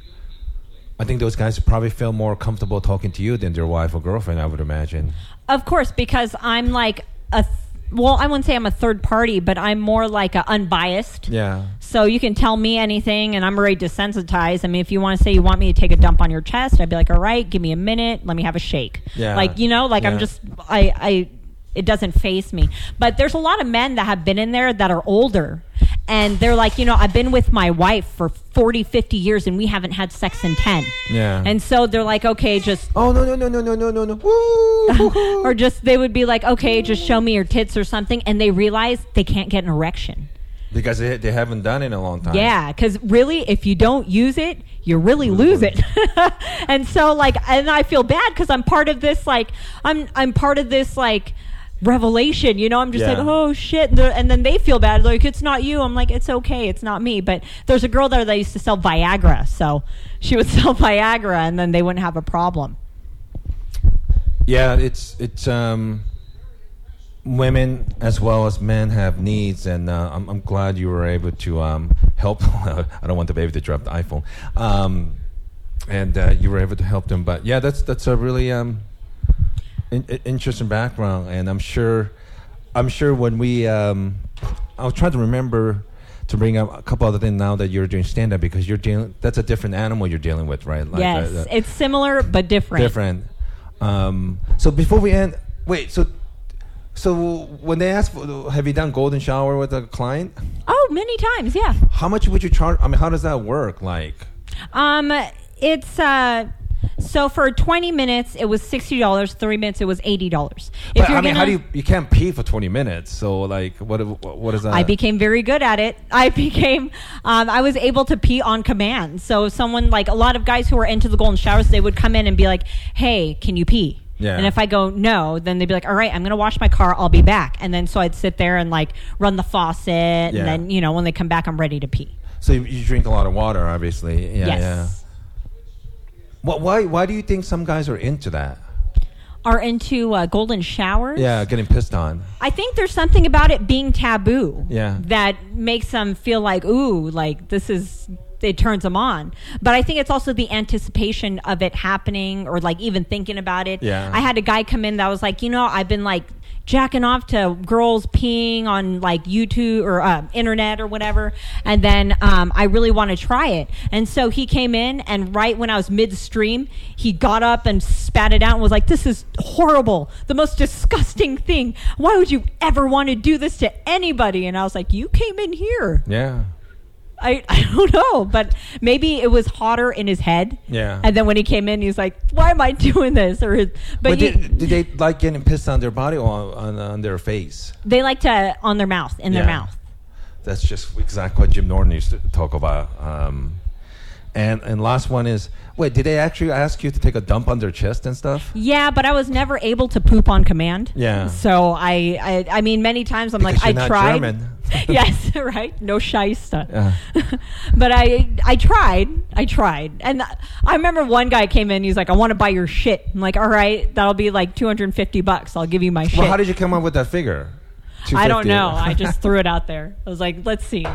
those guys probably feel more comfortable talking to you than their wife or girlfriend, I would imagine. Of course, because I'm like I wouldn't say I'm a third party, but I'm more like a unbiased. Yeah. So you can tell me anything, and I'm already desensitized. I mean, if you want to say you want me to take a dump on your chest, I'd be like, all right, give me a minute. Let me have a shake. Yeah. Like, you know, like I'm just, it doesn't faze me. But there's a lot of men that have been in there that are older. And they're like, you know, I've been with my wife for 40, 50 years and we haven't had sex in 10. Yeah. And so they're like, okay, just... Oh, no. Woo! Or just, they would be like, okay, just show me your tits or something. And they realize they can't get an erection. Because they haven't done it in a long time. Yeah, because really, if you don't use it, you really lose it. And so, like, and I feel bad because I'm part of this, like, I'm part of this, like... revelation, you know, I'm just like, oh shit, and then they feel bad, like it's not you. I'm like, it's okay, it's not me. But there's a girl there that used to sell Viagra, so she would sell Viagra, and then they wouldn't have a problem. Yeah, it's women as well as men have needs, and I'm glad you were able to help. I don't want the baby to drop the iPhone, and you were able to help them. But yeah, that's a really interesting background, and I'm sure when we I'll try to remember to bring up a couple other things now that you're doing stand up, because that's a different animal you're dealing with, right? Like, yes, it's similar but different. So before we end, so when they ask, have you done golden shower with a client? Oh, many times, yeah. How much would you charge? I mean, how does that work? Like, it's so for 20 minutes, it was $60. 3 minutes, it was $80. But I mean, how do you can't pee for 20 minutes. So like, what is that? I became very good at it. I was able to pee on command. So someone, like a lot of guys who were into the golden showers, they would come in and be like, hey, can you pee? Yeah. And if I go no, then they'd be like, all right, I'm going to wash my car. I'll be back. And then so I'd sit there and like run the faucet. Yeah. And then, you know, when they come back, I'm ready to pee. So you drink a lot of water, obviously. Yeah, yes. Yeah. Why do you think some guys are into that? Are into golden showers? Yeah, getting pissed on. I think there's something about it being taboo. Yeah. That makes them feel like, ooh, like this is... it turns them on. But I think it's also the anticipation of it happening, or like even thinking about it. Yeah. I had a guy come in that was like, you know, I've been like jacking off to girls peeing on like YouTube or internet or whatever, and then I really want to try it. And so he came in, and right when I was midstream, he got up and spat it out and was like, this is horrible, the most disgusting thing, why would you ever want to do this to anybody? And I was like, you came in here. Yeah. I don't know, but maybe it was hotter in his head. Yeah. And then when he came in, he was like, why am I doing this? Or his, but he, did they like getting pissed on their body or on their face? They like to on their mouth, in their mouth. That's just exactly what Jim Norton used to talk about. And last one is, wait, did they actually ask you to take a dump on their chest and stuff? Yeah, but I was never able to poop on command. Yeah. So I mean, many times I'm because like, you're I not tried. German. Yes, right? No shyster. Yeah. But I tried. And I remember one guy came in, he's like, I want to buy your shit. I'm like, all right, that'll be like $250. I'll give you my shit. Well, how did you come up with that figure? I don't know. I just threw it out there. I was like, let's see.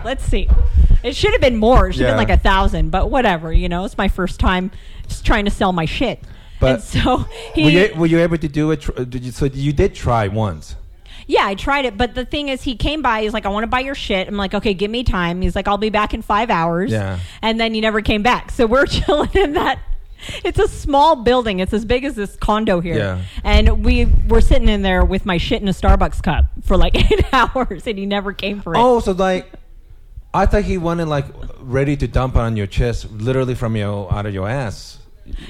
It should have been more. It should have been like 1,000, but whatever, you know. It's my first time just trying to sell my shit. But and so he... Were you able to do it? So you did try once. Yeah, I tried it. But the thing is, he came by. He's like, I want to buy your shit. I'm like, okay, give me time. He's like, I'll be back in 5 hours. Yeah. And then he never came back. So we're chilling in that It's a small building. It's as big as this condo here. Yeah. And we were sitting in there with my shit in a Starbucks cup for like 8 hours, and he never came for it. Oh, so like, I thought he wanted like ready to dump it on your chest, literally from your out of your ass.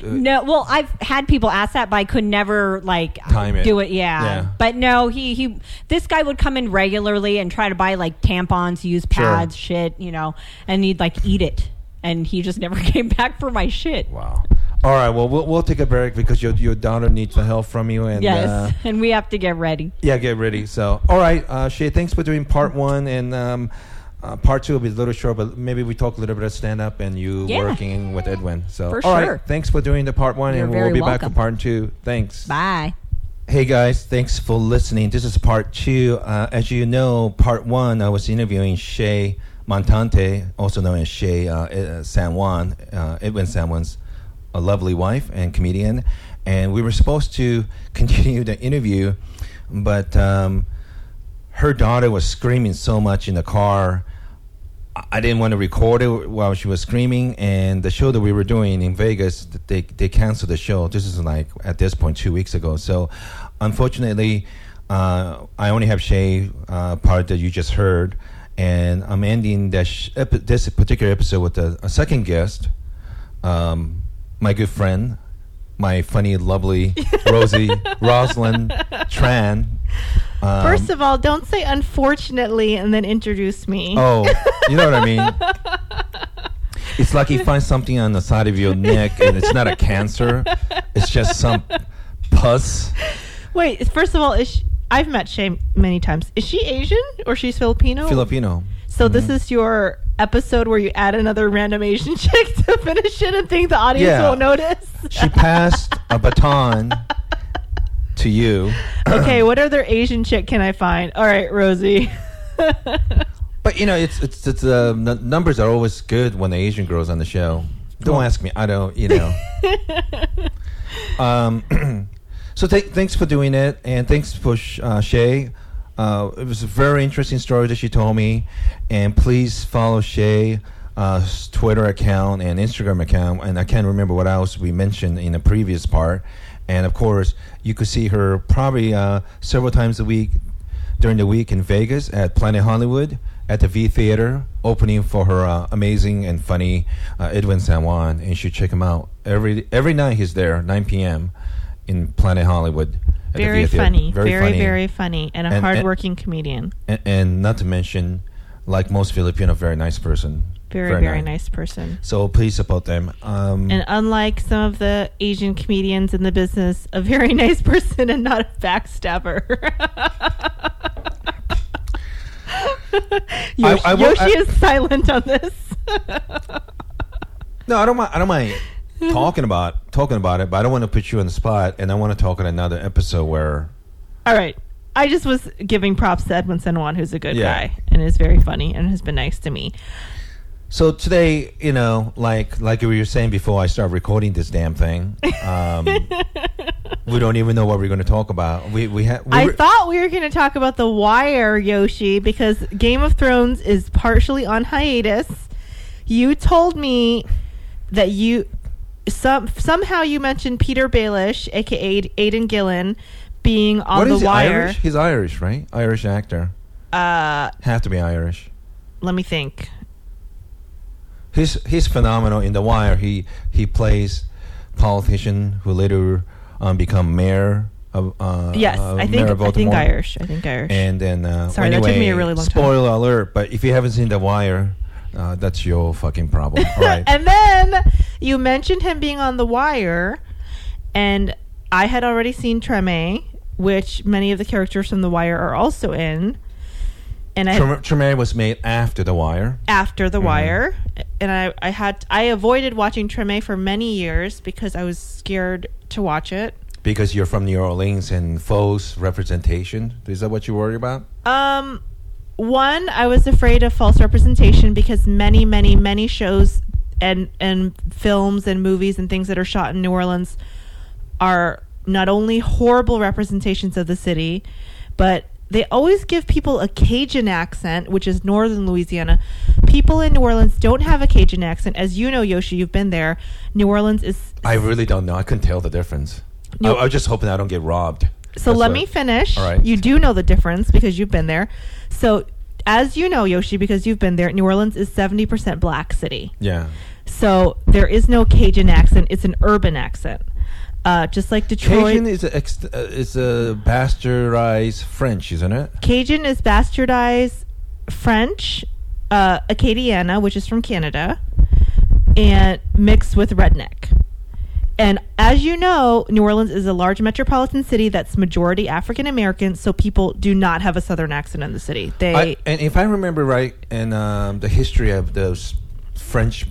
No, well, I've had people ask that, but I could never like time it. Yeah. But no, he this guy would come in regularly and try to buy like tampons, use pads, shit, you know, and he'd like eat it. And he just never came back for my shit. Wow. All right. Well, we'll take a break because your daughter needs the help from you. And yes. And we have to get ready. Yeah, get ready. So, all right, Shay, thanks for doing part one. And part two will be a little short, but maybe we talk a little bit of stand-up and you working with Edwin. So, for all right. Thanks for doing the part one. You're and we'll be welcome. Back for part two. Thanks. Bye. Hey, guys. Thanks for listening. This is part two. As you know, part one, I was interviewing Shay Montante, also known as Shay San Juan, Edwin San Juan's a lovely wife and comedian. And we were supposed to continue the interview, but her daughter was screaming so much in the car. I didn't want to record it while she was screaming. And the show that we were doing in Vegas, they canceled the show. This is like, at this point, 2 weeks ago. So unfortunately, I only have Shay part that you just heard. And I'm ending this particular episode with a second guest, my good friend, my funny, lovely, Rosalind Tran. First of all, don't say unfortunately and then introduce me. Oh, you know what I mean. It's like you find something on the side of your neck, and it's not a cancer. It's just some pus. Wait, first of all, I've met Shay many times. Is she Asian or she's Filipino? Filipino. So this is your episode where you add another random Asian chick to finish it and think the audience won't notice? She passed a baton to you. Okay, what other Asian chick can I find? All right, Rosie. But, you know, it's numbers are always good when the Asian girl's on the show. Don't ask me. I don't, you know. So thanks for doing it, and thanks for Shay. It was a very interesting story that she told me, and please follow Shay's Twitter account and Instagram account, and I can't remember what else we mentioned in the previous part. And, of course, you could see her probably several times a week during the week in Vegas at Planet Hollywood at the V Theater, opening for her amazing and funny Edwin San Juan, and you should check him out. Every night he's there, 9 p.m., in Planet Hollywood. Very funny. Very, very funny. And a hardworking comedian. And not to mention, like most Filipino, very nice person. Very, very nice person. So please support them. And unlike some of the Asian comedians in the business, a very nice person and not a backstabber. Yoshi is silent on this. No, I don't mind. talking about it, but I don't want to put you on the spot, and I want to talk on another episode where... All right. I just was giving props to Edwin San Juan, who's a good guy, and is very funny, and has been nice to me. So today, you know, like we were saying before I started recording this damn thing, we don't even know what we're going to talk about. I thought we were going to talk about The Wire, Yoshi, because Game of Thrones is partially on hiatus. You told me that you... Somehow you mentioned Peter Baelish, a.k.a. Aidan Gillen, being on The Wire. Irish? He's Irish, right? Irish actor. Have to be Irish. Let me think. He's phenomenal in The Wire. He plays politician who later become mayor of Baltimore. I think Irish. And then sorry, anyway, that took me a really long time. Spoiler alert, but if you haven't seen The Wire... that's your fucking problem. All right. And then you mentioned him being on The Wire, and I had already seen Treme, which many of the characters from The Wire are also in. And Treme was made after The Wire. And I avoided watching Treme for many years because I was scared to watch it. Because you're from New Orleans and false representation. Is that what you worry about? One, I was afraid of false representation because many, many, many shows and films and movies and things that are shot in New Orleans are not only horrible representations of the city, but They always give people a Cajun accent, which is northern Louisiana. People in New Orleans don't have a Cajun accent. As you know, Yoshi, you've been there. New Orleans is... I really don't know. I couldn't tell the difference. I was just hoping I don't get robbed. So let me finish. All right. You do know the difference because you've been there. So as you know, Yoshi, because you've been there, New Orleans is 70% black city. Yeah. So there is no Cajun accent. It's an urban accent. Just like Detroit. Cajun is a bastardized French, isn't it? Cajun is bastardized French, Acadiana, which is from Canada, and mixed with redneck. And as you know, New Orleans is a large metropolitan city that's majority African American, so people do not have a southern accent in the city. And if I remember right, in the history of those French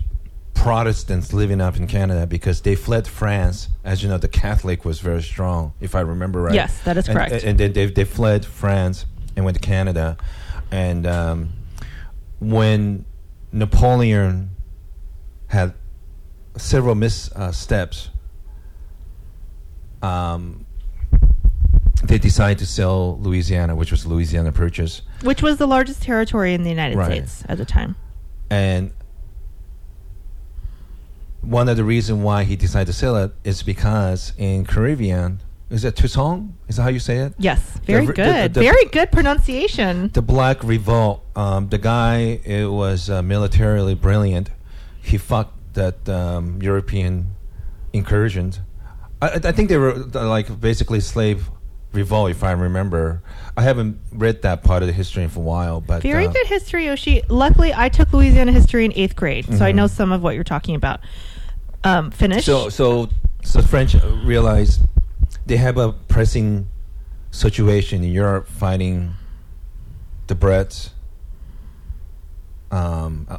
Protestants living up in Canada, because they fled France. As you know, the Catholic was very strong, if I remember right. Yes, that is correct. And then they fled France and went to Canada. And when Napoleon had several missteps, they decided to sell Louisiana, which was the Louisiana Purchase. Which was the largest territory in the United States at the time. And one of the reasons why he decided to sell it is because in Caribbean, is it Toussaint? Is that how you say it? Yes, very good. Very good pronunciation. The Black Revolt. The guy, it was militarily brilliant. He fucked that European incursions. I think they were like basically slave revolt, if I remember. I haven't read that part of the history for a while, but very good history, Yoshi. Luckily, I took Louisiana history in 8th grade, so I know some of what you're talking about. Finish. So French realized they have a pressing situation in Europe, fighting the Brits,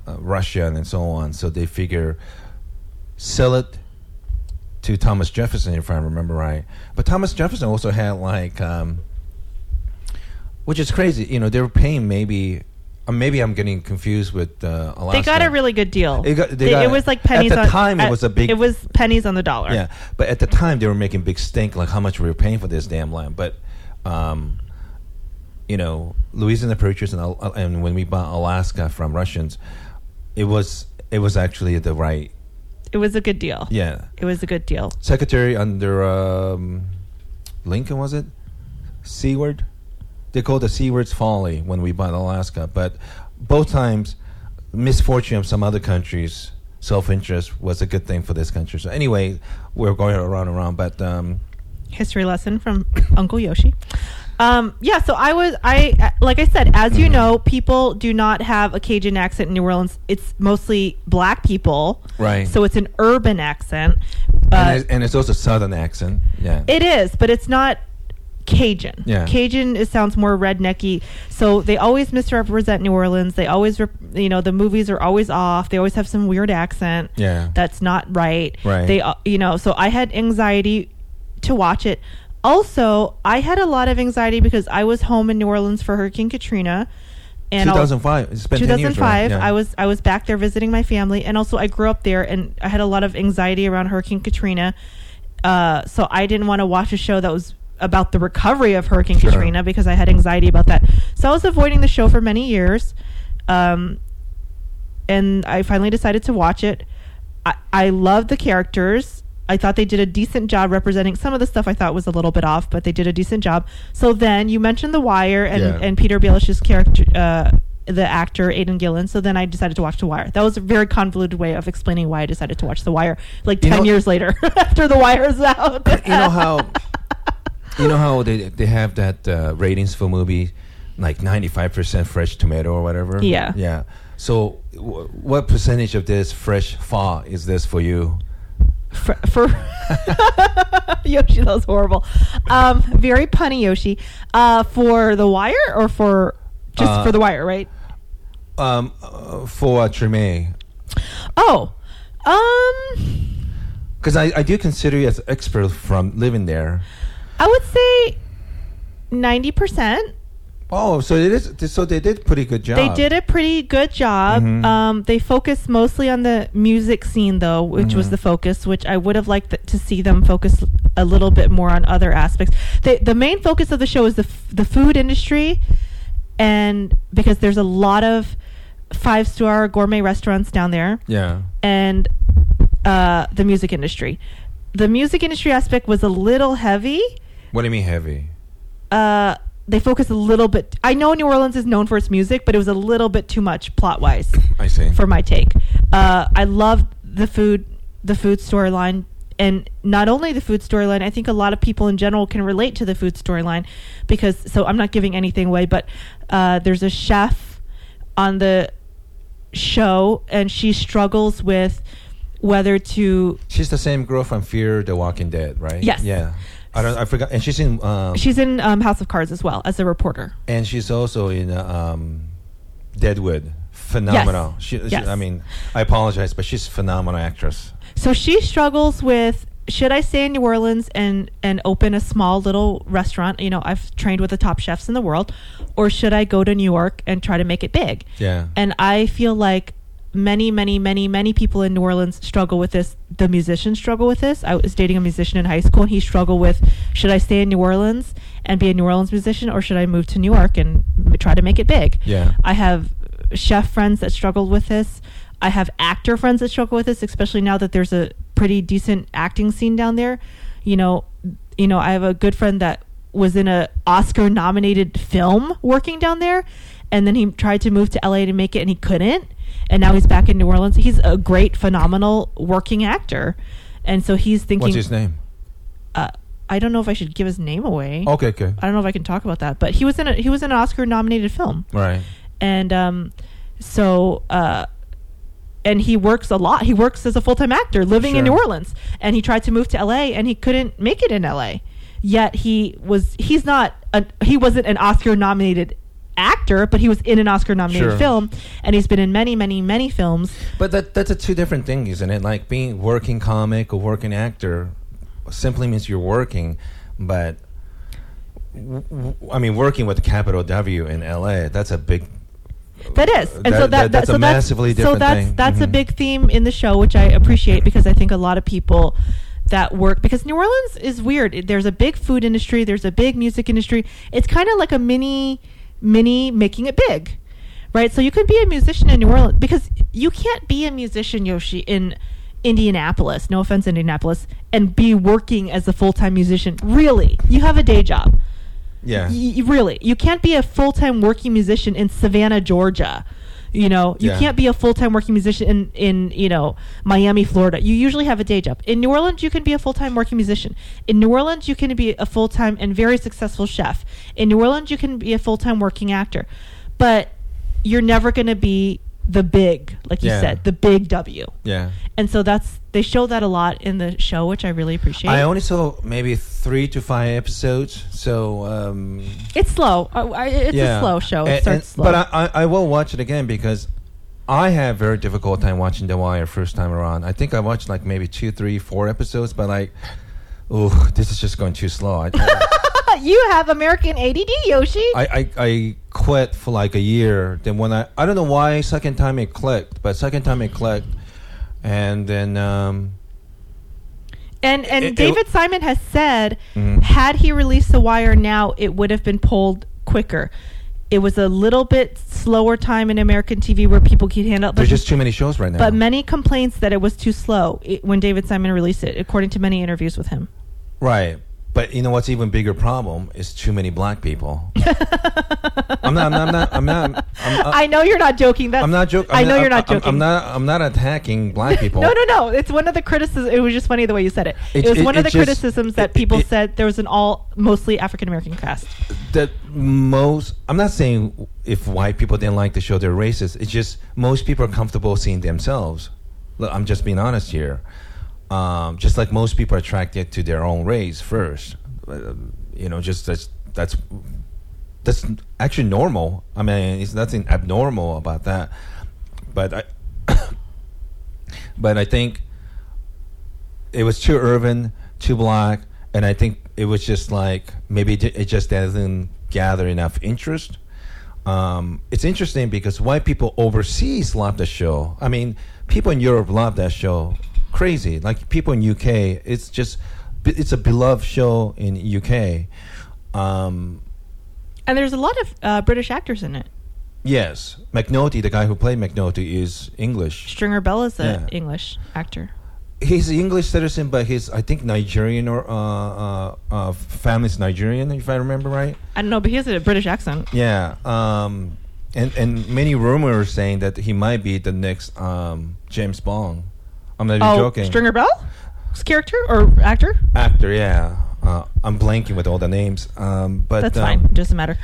Russia, and so on. So they figure sell it to Thomas Jefferson, if I remember right. But Thomas Jefferson also had like, which is crazy. You know, they were paying maybe I'm getting confused with Alaska. They got a really good deal. It was like pennies on the dollar. At the time, it was a big... It was pennies on the dollar. Yeah. But at the time, they were making big stink, like how much we were paying for this damn land. But, you know, Louisiana Purchase and when we bought Alaska from Russians, it was actually the right... It was a good deal. Yeah. It was a good deal. Secretary under Lincoln, was it? Seward? They called it Seward's Folly when we bought Alaska. But both times, misfortune of some other countries, self-interest was a good thing for this country. So anyway, we're going around. But history lesson from Uncle Yoshi. Yeah, so I like I said, as you know, people do not have a Cajun accent in New Orleans. It's mostly black people. Right. So it's an urban accent. And it's also a southern accent. Yeah. It is, but it's not Cajun. Yeah. Cajun sounds more rednecky. So they always misrepresent New Orleans. They always, the movies are always off. They always have some weird accent. Yeah. That's not right. Right. They, so I had anxiety to watch it. Also, I had a lot of anxiety because I was home in New Orleans for Hurricane Katrina. And 2005. It's been 10 years, 2005. Right? Yeah. I was back there visiting my family. And also, I grew up there, and I had a lot of anxiety around Hurricane Katrina. So I didn't want to watch a show that was about the recovery of Hurricane Katrina because I had anxiety about that. So I was avoiding the show for many years. And I finally decided to watch it. I loved the characters. I thought they did a decent job representing some of the stuff I thought was a little bit off, but they did a decent job. So then you mentioned The Wire and Peter Baelish's character, the actor, Aidan Gillen. So then I decided to watch The Wire. That was a very convoluted way of explaining why I decided to watch The Wire, like 10 years later after The Wire is out. you know how they have that ratings for movie, like 95% Fresh Tomato or whatever? Yeah. Yeah. So what percentage of this fresh pho is this for you? For Yoshi, that was horrible. Very punny, Yoshi. For The Wire or for just for The Wire, right? For Treme. Oh, because I do consider you as an expert from living there. I would say 90%. Oh, so it is. So they did a pretty good job. They did a pretty good job. Mm-hmm. They focused mostly on the music scene, though, which was the focus. Which I would have liked to see them focus a little bit more on other aspects. The main focus of the show is the food industry, and because there's a lot of 5-star gourmet restaurants down there. Yeah. And the music industry. The music industry aspect was a little heavy. What do you mean heavy? They focus a little bit. I know New Orleans is known for its music, but it was a little bit too much plot-wise. I see. For my take, I loved the food storyline, and not only the food storyline. I think a lot of people in general can relate to the food storyline because. So I'm not giving anything away, but there's a chef on the show, and she struggles with whether to. She's the same girl from Fear the Walking Dead, right? Yes. Yeah. I forgot, and she's in. She's in House of Cards as well as a reporter, and she's also in Deadwood. Phenomenal. Yes. She, I mean, I apologize, but she's a phenomenal actress. So she struggles with: should I stay in New Orleans and open a small little restaurant? You know, I've trained with the top chefs in the world, or should I go to New York and try to make it big? Yeah. And I feel like many people in New Orleans struggle with this. The musicians struggle with this. I was dating a musician in high school, and he struggled with, should I stay in New Orleans and be a New Orleans musician, or should I move to New York and try to make it big? Yeah. I have chef friends that struggled with this. I have actor friends that struggle with this, especially now that there's a pretty decent acting scene down there. You know, I have a good friend that was in a Oscar-nominated film working down there, and then he tried to move to LA to make it, and he couldn't. And now he's back in New Orleans. He's a great, phenomenal working actor. And so he's thinking... What's his name? I don't know if I should give his name away. Okay. I don't know if I can talk about that. But he was in an Oscar-nominated film. Right. And and he works a lot. He works as a full-time actor living in New Orleans. And he tried to move to L.A., and he couldn't make it in L.A. Yet he wasn't an Oscar-nominated actor, but he was in an Oscar-nominated film, and he's been in many films. But that's a two different things, isn't it? Like being working comic or working actor simply means you're working, but I mean working with capital W in LA, that's a big. That is, and that's a massively different thing. So that's a big theme in the show, which I appreciate because I think a lot of people that work, because New Orleans is weird. There's a big food industry, there's a big music industry. It's kind of like a mini making it big, right? So you could be a musician in New Orleans, because you can't be a musician, Yoshi, in Indianapolis, no offense Indianapolis, and be working as a full-time musician. Really, you have a day job. Yeah. Really, you can't be a full-time working musician in Savannah, Georgia. You know, you can't be a full-time working musician in you know, Miami, Florida. You usually have a day job. In New Orleans, you can be a full-time working musician. In New Orleans, you can be a full-time and very successful chef. In New Orleans, you can be a full-time working actor. But you're never going to be the big, like you said, the big W. Yeah. And so they show that a lot in the show, which I really appreciate. I only saw maybe 3 to 5 episodes, so it's slow. It's a slow show. It starts slow. But I will watch it again because I have a very difficult time watching The Wire first time around. I think I watched like maybe 2, 3, 4 episodes, but like, oh, this is just going too slow. You have American ADD, Yoshi. I quit for like a year. Then when I don't know why second time it clicked, and then and David Simon has said had he released The Wire now, it would have been pulled quicker. It was a little bit slower time in American TV where people could handle. There's just too many shows right now. But many complaints that it was too slow when David Simon released it, according to many interviews with him. Right. But you know what's even bigger problem is too many black people. I'm not, I know you're not joking. That's, I'm not joking. I know you're not joking. I'm not attacking black people. No. It's one of the criticisms. It was just funny the way you said it. It was one of the criticisms that people said there was an mostly African American cast. I'm not saying if white people didn't like the show, they're racist. It's just most people are comfortable seeing themselves. Look, I'm just being honest here. Just like most people are attracted to their own race first, you know, just that's actually normal. I mean, it's nothing abnormal about that. But I think it was too urban, too black, and I think it was just like maybe it just doesn't gather enough interest. It's interesting because white people overseas love the show. I mean, people in Europe love that show. Crazy. Like people in UK, it's a beloved show in UK. And there's a lot of British actors in it. Yes. McNulty, the guy who played McNulty, is English. Stringer Bell is an English actor. He's an English citizen, but he's, I think, Nigerian or family's Nigerian, if I remember right. I don't know, but he has a British accent. Yeah. And many rumors saying that he might be the next James Bond. I'm not even joking. Stringer Bell's character or actor? Actor, yeah. I'm blanking with all the names, but that's fine. It doesn't matter.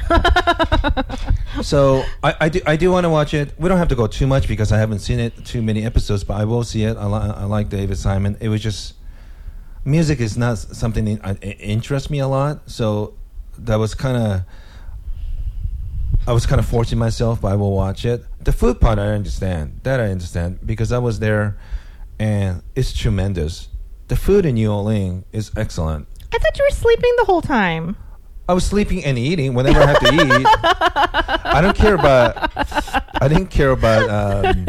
So I do want to watch it. We don't have to go too much because I haven't seen it too many episodes, but I will see it. I like David Simon. It was just music is not something that interests me a lot, so that was I was kind of forcing myself. But I will watch it. The food part I understand because I was there, and it's tremendous. The food in New Orleans is excellent. I thought you were sleeping the whole time. I was sleeping and eating whenever I had to eat. I didn't care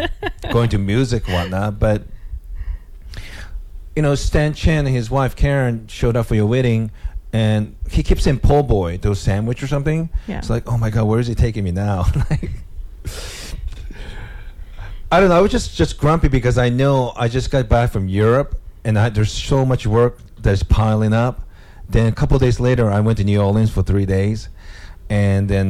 about going to music and whatnot, but you know, Stan Chen and his wife Karen showed up for your wedding, and he keeps saying po' boy, those sandwich or something. Yeah. It's like, oh my God, where is he taking me now? Like, I don't know. I was just grumpy because I know I just got back from Europe, and there's so much work that's piling up. Then a couple of days later, I went to New Orleans for 3 days, and then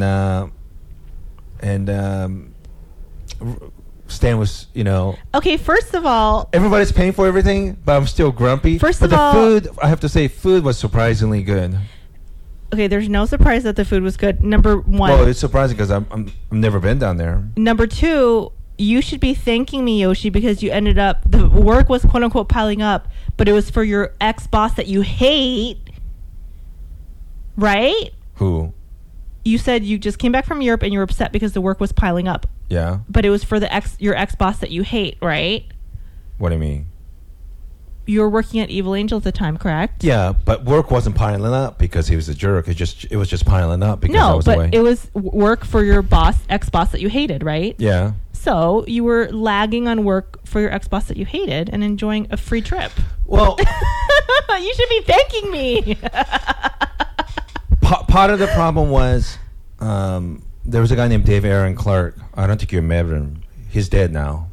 Stan was, you know. Okay, first of all, everybody's paying for everything, but I'm still grumpy. But the food, I have to say, food was surprisingly good. Okay, there's no surprise that the food was good. Number one. Well, it's surprising because I've never been down there. Number two. You should be thanking me, Yoshi, because you ended up, the work was quote unquote piling up, but it was for your ex-boss that you hate, right? Who? You said you just came back from Europe and you were upset because the work was piling up. Yeah. But it was for your ex-boss that you hate, right? What do you mean? You were working at Evil Angel at the time, correct? Yeah, but work wasn't piling up because he was a jerk. It was just piling up because I was away. No, but it was work for your ex-boss that you hated, right? Yeah. So you were lagging on work for your ex-boss that you hated and enjoying a free trip. Well, you should be thanking me. Part of the problem was there was a guy named Dave Aaron Clark. I don't think you remember him. He's dead now.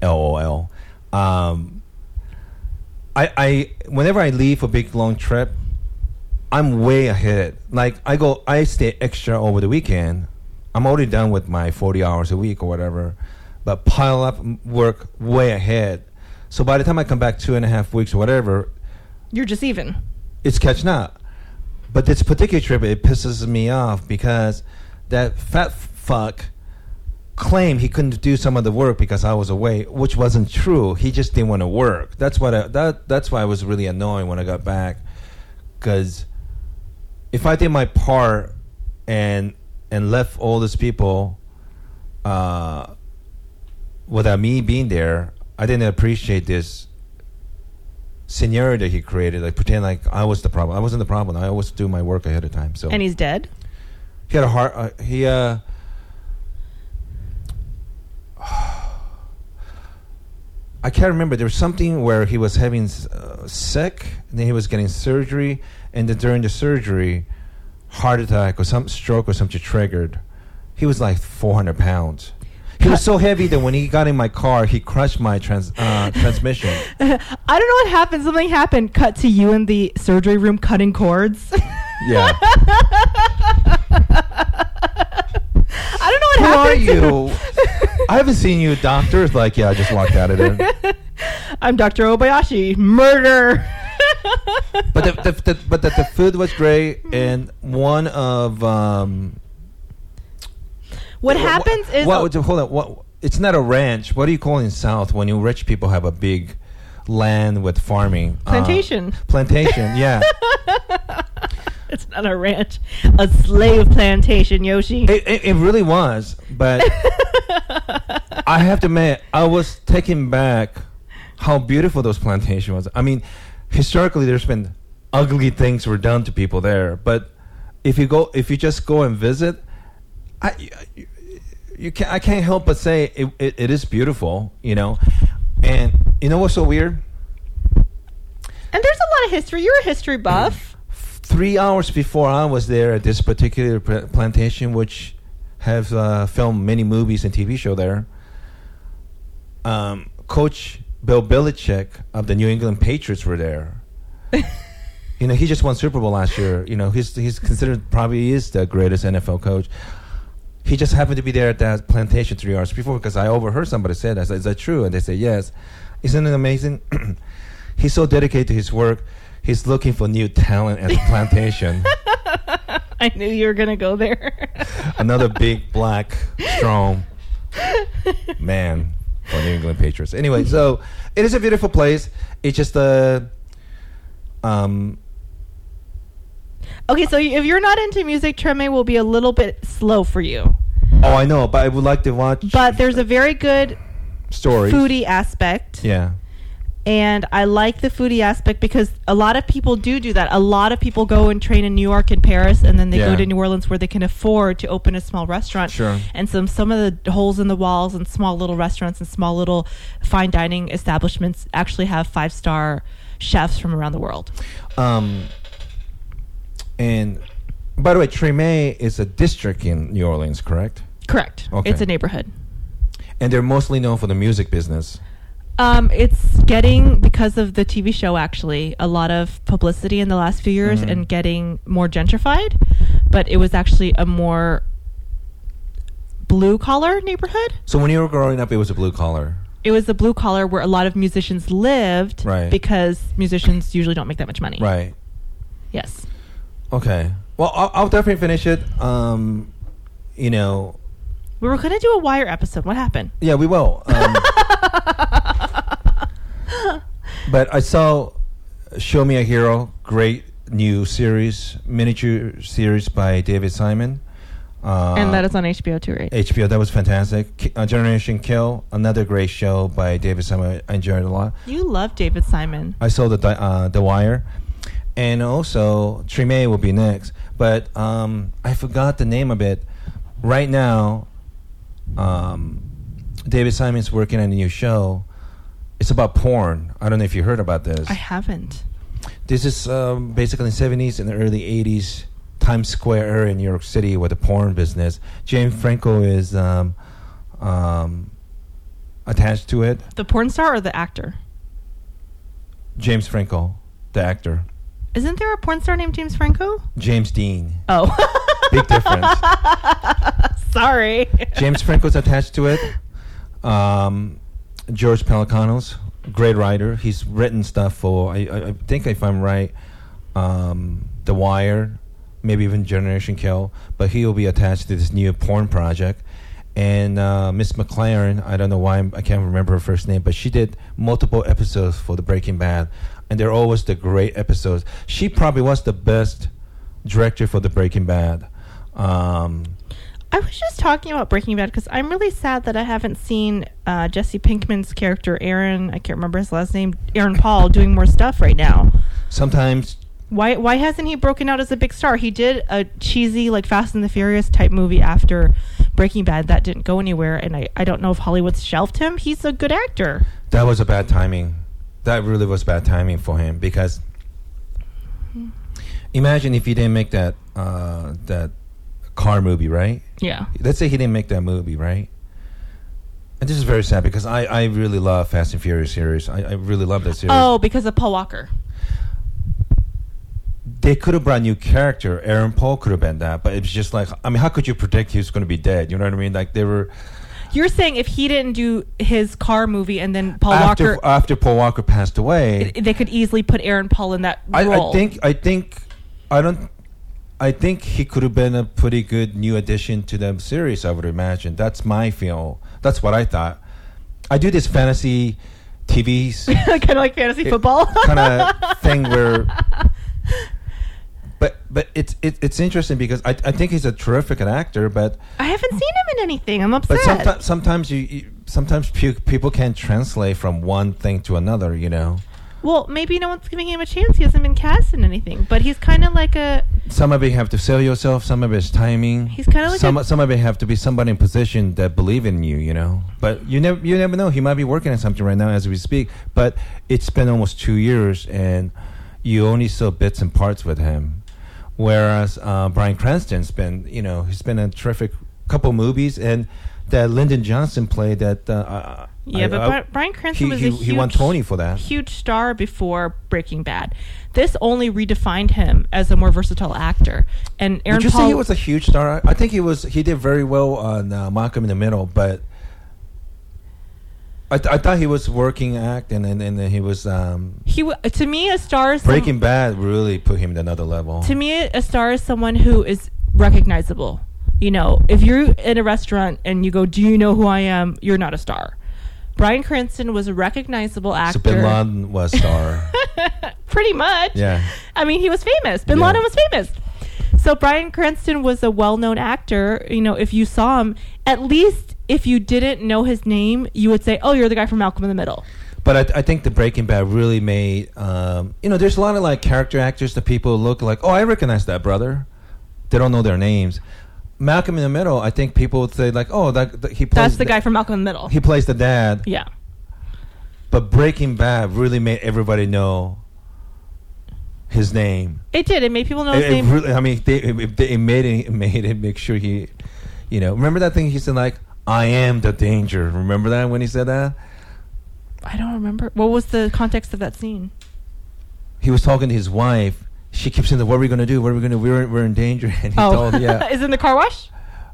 LOL. I whenever I leave for a big long trip, I'm way ahead. Like I stay extra over the weekend. I'm already done with my 40 hours a week or whatever, but pile up work way ahead. So by the time I come back 2.5 weeks or whatever, you're just even. It's catching up. But this particular trip, it pisses me off because that fat fuck claimed he couldn't do some of the work because I was away, which wasn't true. He just didn't want to work. That's why I was really annoying when I got back, because if I did my part and left all these people without me being there, I didn't appreciate this scenario that he created, like pretend like I was the problem. I wasn't the problem. I always do my work ahead of time. So. And he's dead? He had a heart... I can't remember. There was something where he was having sick, and then he was getting surgery, and then during the surgery... heart attack or some stroke or something triggered. He was like 400 pounds. He was so heavy that when he got in my car, he crushed my transmission. I don't know what happened. Something happened. Cut to you in the surgery room cutting cords. Yeah. I don't know what happened. Who are you? I haven't seen you. Doctor's like, yeah, I just walked out of there. I'm Dr. Obayashi. Murder. But the food was great, and one of it's not a ranch. What do you call it in South when you rich people have a big land with farming? Plantation. Yeah. It's not a ranch, a slave plantation, Yoshi. It really was, but I have to admit, I was taken back how beautiful those plantations was. I mean. Historically, there's been ugly things were done to people there, but if you just go and visit, I can't help but say it is beautiful, you know. And you know what's so weird? And there's a lot of history. You're a history buff. 3 hours before I was there at this particular plantation, which have filmed many movies and TV show there, Coach Bill Belichick of the New England Patriots were there. You know, he just won Super Bowl last year. You know, he's considered probably is the greatest NFL coach. He just happened to be there at that plantation 3 hours before because I overheard somebody say that. I said, "Is that true?" And they said, "Yes." Isn't it amazing? He's so dedicated to his work. He's looking for new talent at the plantation. I knew you were going to go there. Another big, black, strong man for New England Patriots. Anyway, so it is a beautiful place. It's just a... Okay, so if you're not into music, Treme will be a little bit slow for you. Oh, I know, but I would like to watch... But there's a very good story foodie aspect. Yeah. And I like the foodie aspect because a lot of people do that. A lot of people go and train in New York and Paris, and then they go to New Orleans where they can afford to open a small restaurant. Sure. And some of the holes in the walls and small little restaurants and small little fine dining establishments actually have 5-star chefs from around the world. And by the way, Treme is a district in New Orleans, correct? Correct. Okay. It's a neighborhood. And they're mostly known for the music business. It's getting, because of the TV show actually, a lot of publicity in the last few years and getting more gentrified. But it was actually a more blue-collar neighborhood. So when you were growing up, it was a blue-collar? It was the blue-collar where a lot of musicians lived because musicians usually don't make that much money. Right. Yes. Okay. Well, I'll definitely finish it. You know... We were going to do a Wire episode. What happened? Yeah, we will. But I saw Show Me a Hero, great new series, miniature series by David Simon. And that is on HBO too, right? HBO, that was fantastic. Generation Kill, another great show by David Simon. I enjoyed it a lot. You love David Simon. I saw The Wire. And also, Treme will be next. But I forgot the name of it. Right now, David Simon's working on a new show. It's about porn. I don't know if you heard about this. I haven't. This is basically the 70s and the early 80s Times Square area in New York City with the porn business. James Franco is attached to it. The porn star or the actor? James Franco, the actor. Isn't there a porn star named James Franco? James Dean. Oh. Big difference. Sorry. James Franco's attached to it. George Pelicanos, great writer. He's written stuff for, I think if I'm right, The Wire, maybe even Generation Kill. But he'll be attached to this new porn project. And Miss McLaren, I don't know why, I can't remember her first name, but she did multiple episodes for the Breaking Bad. And they're always the great episodes. She probably was the best director for the Breaking Bad. I was just talking about Breaking Bad because I'm really sad that I haven't seen Jesse Pinkman's character Aaron, I can't remember his last name, Aaron Paul, doing more stuff right now. Sometimes. Why hasn't he broken out as a big star? He did a cheesy, like Fast and the Furious type movie after Breaking Bad that didn't go anywhere, and I don't know if Hollywood's shelved him. He's a good actor. That was a bad timing. That really was bad timing for him because imagine if he didn't make that car movie, right? Yeah. Let's say he didn't make that movie, right? And this is very sad because I really love Fast and Furious series. I really love that series. Oh, because of Paul Walker. They could have brought a new character. Aaron Paul could have been that. But it's just like, I mean, how could you predict he was going to be dead? You know what I mean? Like, they were... You're saying if he didn't do his car movie and then Paul Walker... After Paul Walker passed away... They could easily put Aaron Paul in that role. I think he could have been a pretty good new addition to the series, I would imagine. That's my feel. That's what I thought. I do this fantasy TVs. Kind of like fantasy football. Kind of thing where... But it's interesting because I think he's a terrific actor, but... I haven't seen him in anything. I'm upset. But sometimes people can't translate from one thing to another, you know? Well, maybe no one's giving him a chance. He hasn't been cast in anything, but he's kind of like a... Some of it you have to sell yourself. Some of it's timing. He's kind of like some of it have to be somebody in position that believe in you, you know. But you never know. He might be working on something right now as we speak. But it's been almost 2 years, and you only saw bits and parts with him. Whereas Bryan Cranston's been, you know, he's been in a terrific couple movies, and that Lyndon Johnson played that. But Bryan Cranston was a huge, he won Tony for that. Huge star before Breaking Bad. This only redefined him as a more versatile actor. And Aaron Paul. Did you say he was a huge star? I think he was. He did very well on Malcolm in the Middle, but I thought he was working act, and then he was. To me, a star is Breaking Bad really put him to another level. To me, a star is someone who is recognizable. You know, if you're in a restaurant and you go, "Do you know who I am?" You're not a star. Bryan Cranston was a recognizable actor. So Bin Laden was a star. Pretty much. Yeah. I mean, he was famous. Bin Laden was famous. So Bryan Cranston was a well-known actor. You know, if you saw him, at least if you didn't know his name, you would say, "Oh, you're the guy from Malcolm in the Middle." But I think the Breaking Bad really made, you know, there's a lot of like character actors that people look like, "Oh, I recognize that brother." They don't know their names. Malcolm in the Middle, I think people would say like, "Oh, he plays." That's the guy from Malcolm in the Middle. He plays the dad. Yeah. But Breaking Bad really made everybody know his name. It did. It made people know his name. Really, I mean, it made it make sure he, you know, remember that thing he said like, "I am the danger." Remember that when he said that? I don't remember. What was the context of that scene? He was talking to his wife. She keeps saying, "What are we going to do? What are we going to do? We're in danger." And he told, yeah. Is it in the car wash?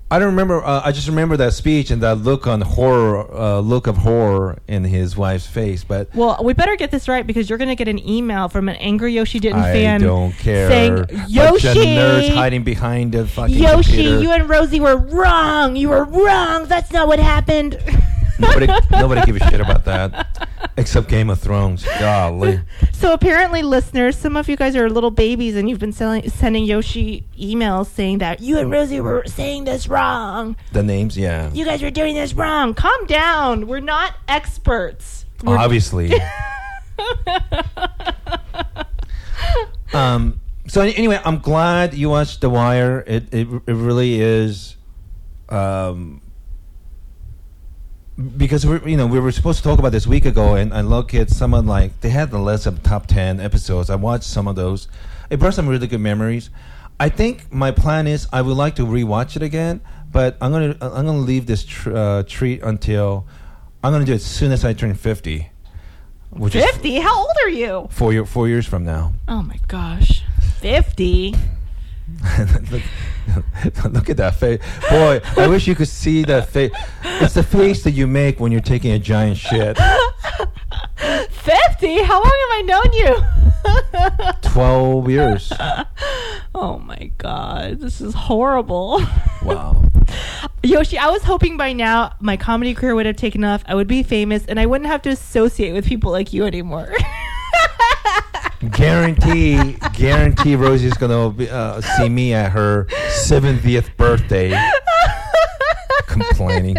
I don't remember. I just remember that speech and that look of horror in his wife's face. But well, we better get this right because you're going to get an email from an angry Yoshi Didn't fan. I don't care. Saying, "Yoshi, bunch of nerds hiding behind the fucking Yoshi, computer. You and Rosie were wrong. You were wrong. That's not what happened." Nobody gives a shit about that. Except Game of Thrones. Golly. So apparently, listeners, some of you guys are little babies and you've been sending Yoshi emails saying that you and Rosie were saying this wrong. The names, yeah. You guys were doing this wrong. Calm down. We're not experts. Obviously. So anyway, I'm glad you watched The Wire. It really is... because we were supposed to talk about this a week ago, and I look at someone like they had the list of top 10 episodes. I watched some of those. It brought some really good memories. I think my plan is I would like to rewatch it again, but I'm gonna leave this treat until I'm gonna do it as soon as I turn 50. 50? How old are you? 4 years from now. Oh my gosh, 50. Look at that face. Boy, I wish you could see that face. It's the face that you make when you're taking a giant shit. 50? How long have I known you? 12 years. Oh my god, this is horrible. Wow. Yoshi, I was hoping by now my comedy career would have taken off, I would be famous, and I wouldn't have to associate with people like you anymore. Guarantee Rosie's going to see me at her 70th birthday complaining.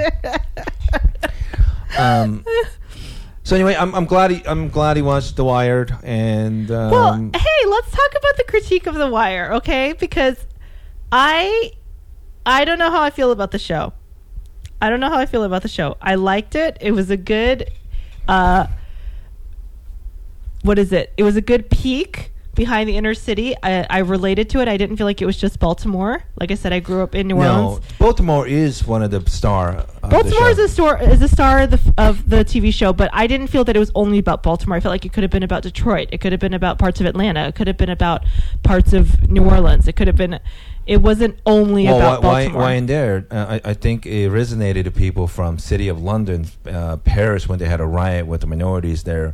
So anyway, I'm glad he watched The Wire. And well, hey, let's talk about the critique of The Wire, okay? Because I don't know how I feel about the show. I liked it. It was a good... what is it? It was a good peek behind the inner city. I related to it. I didn't feel like it was just Baltimore. Like I said, I grew up in New Orleans. Baltimore is one of the star. Baltimore is a star of the TV show, but I didn't feel that it was only about Baltimore. I felt like it could have been about Detroit. It could have been about parts of Atlanta. It could have been about parts of New Orleans. It could have been. It wasn't only about Baltimore. Why in there? I think it resonated to people from City of London, Paris, when they had a riot with the minorities there.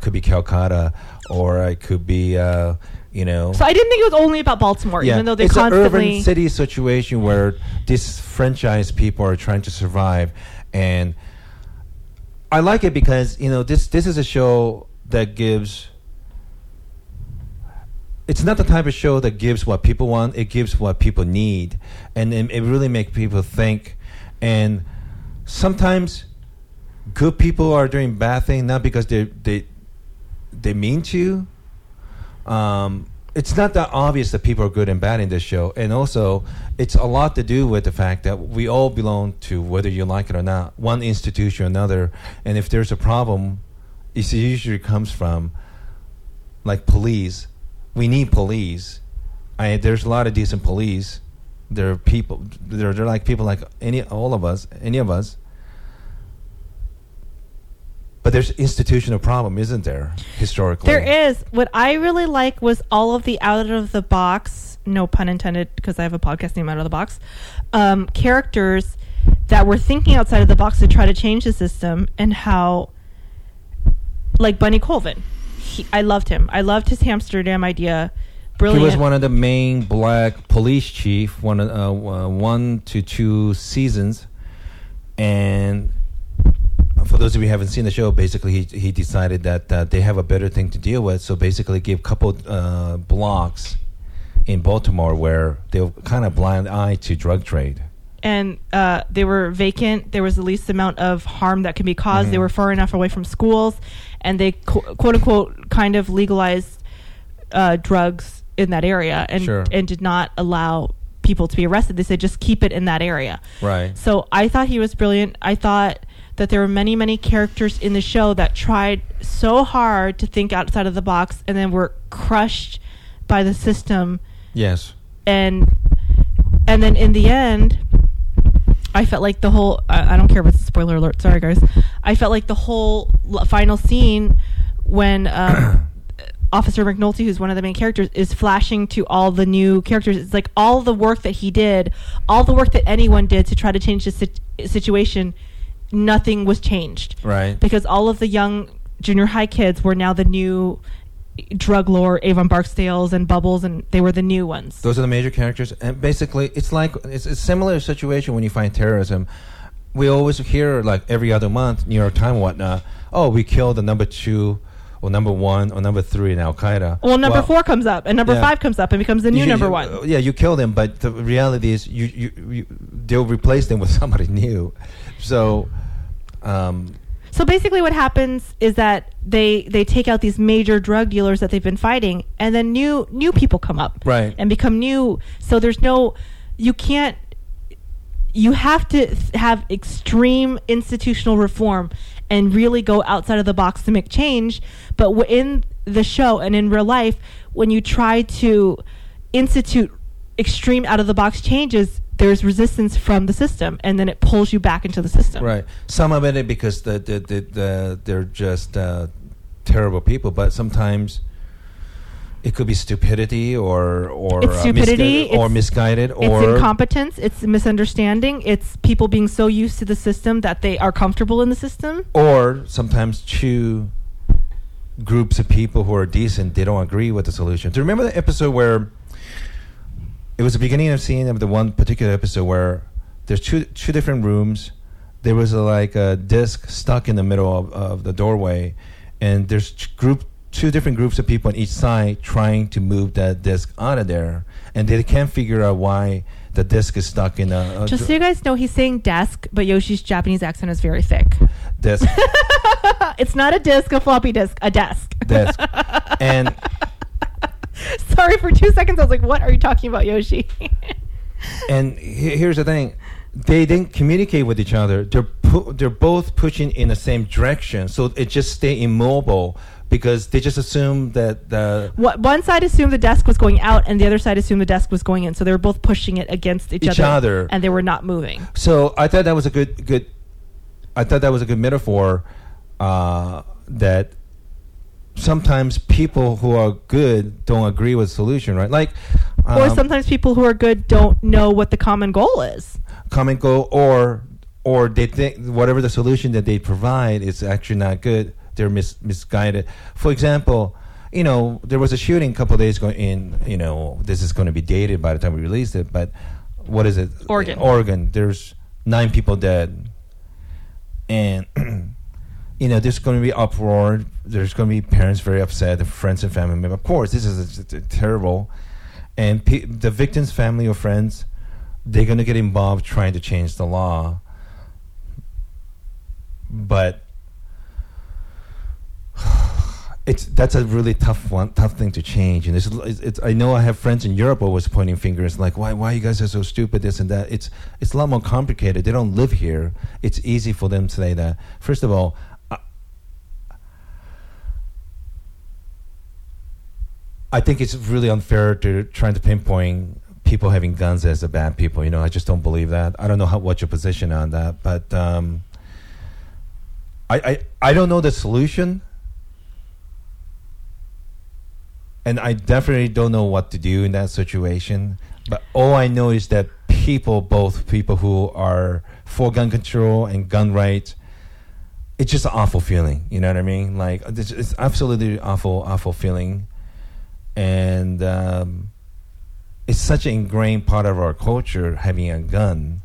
Could be Calcutta, or it could be, So I didn't think it was only about Baltimore, even though they it's constantly... It's an urban city situation where these franchise people are trying to survive. And I like it because, you know, this is a show that gives... It's not the type of show that gives what people want. It gives what people need. And it really makes people think. And sometimes good people are doing bad things, not because they they mean to you. It's not that obvious that people are good and bad in this show. And also, it's a lot to do with the fact that we all belong to, whether you like it or not, one institution or another. And if there's a problem, it usually comes from, like, police. We need police. There's a lot of decent police. There are people. They're like people like any of us. But there's institutional problem, isn't there? Historically, there is. What I really like was all of the out of the box, no pun intended, because I have a podcast named Out of the Box, characters that were thinking outside of the box to try to change the system, and how, like Bunny Colvin, I loved him. I loved his Hamsterdam idea. Brilliant. He was one of the main black police chief, one to two seasons, and. For those of you who haven't seen the show, basically he decided that they have a better thing to deal with, so basically give a couple blocks in Baltimore where they were kind of blind eye to drug trade. And they were vacant. There was the least amount of harm that can be caused. Mm-hmm. They were far enough away from schools, and they, quote-unquote, kind of legalized drugs in that area and did not allow people to be arrested. They said just keep it in that area. Right. So I thought he was brilliant. I thought that there were many, many characters in the show that tried so hard to think outside of the box and then were crushed by the system. Yes. And then in the end, I felt like the whole... I don't care about the spoiler alert. Sorry, guys. I felt like the whole final scene when Officer McNulty, who's one of the main characters, is flashing to all the new characters. It's like all the work that he did, all the work that anyone did to try to change the situation... nothing was changed. Right. Because all of the young junior high kids were now the new drug lord, Avon Barksdales and Bubbles, and they were the new ones. Those are the major characters. And basically, it's like, it's a similar situation when you find terrorism. We always hear, like, every other month, New York Times and whatnot, oh, we killed the number two or number one or number three in Al-Qaeda. Well, number four comes up, and number five comes up and becomes the new number one. Yeah, you kill them, but the reality is you they'll replace them with somebody new. So... So basically what happens is that they take out these major drug dealers that they've been fighting, and then new people come up, right, and become new. So there's no, you have to have extreme institutional reform and really go outside of the box to make change. But in the show and in real life, when you try to institute extreme out of the box changes, there's resistance from the system, and then it pulls you back into the system. Right. Some of it because they're just terrible people, but sometimes it could be stupidity or misguided, or it's incompetence, it's misunderstanding, it's people being so used to the system that they are comfortable in the system. Or sometimes two groups of people who are decent, they don't agree with the solution. Do you remember the episode where? It was the beginning of scene of the one particular episode where there's two different rooms. There was a disc stuck in the middle of the doorway, and there's two different groups of people on each side trying to move that disc out of there, and they can't figure out why the disc is stuck in a just so you guys know, he's saying desk, but Yoshi's Japanese accent is very thick. Desk. It's not a disc, a floppy disk, a desk. Desk. And... Sorry, for 2 seconds I was like, what are you talking about, Yoshi? And here's the thing. They didn't communicate with each other. They're both pushing in the same direction, so it just stay immobile because they just assumed that the... One side assumed the desk was going out, and the other side assumed the desk was going in, so they were both pushing it against each other. And they were not moving. So I thought that was a good metaphor that... Sometimes people who are good don't agree with the solution, right? Like, or sometimes people who are good don't know what the common goal is. Common goal, or they think whatever the solution that they provide is actually not good. They're misguided. For example, there was a shooting a couple of days ago in, this is going to be dated by the time we released it, but what is it? Oregon. Oregon. There's 9 people dead, and. There's going to be uproar. There's going to be parents very upset, and friends and family members. Of course, this is terrible. And the victim's family or friends, they're going to get involved trying to change the law. But That's a really tough thing to change. And it's I know I have friends in Europe always pointing fingers like, why you guys are so stupid, this and that. It's a lot more complicated. They don't live here. It's easy for them to say that. First of all, I think it's really unfair to trying to pinpoint people having guns as the bad people. You know, I just don't believe that. I don't know what your position on that, but I don't know the solution. And I definitely don't know what to do in that situation. But all I know is that both people who are for gun control and gun rights, it's just an awful feeling. You know what I mean? Like, it's absolutely awful, awful feeling. And it's such an ingrained part of our culture, having a gun.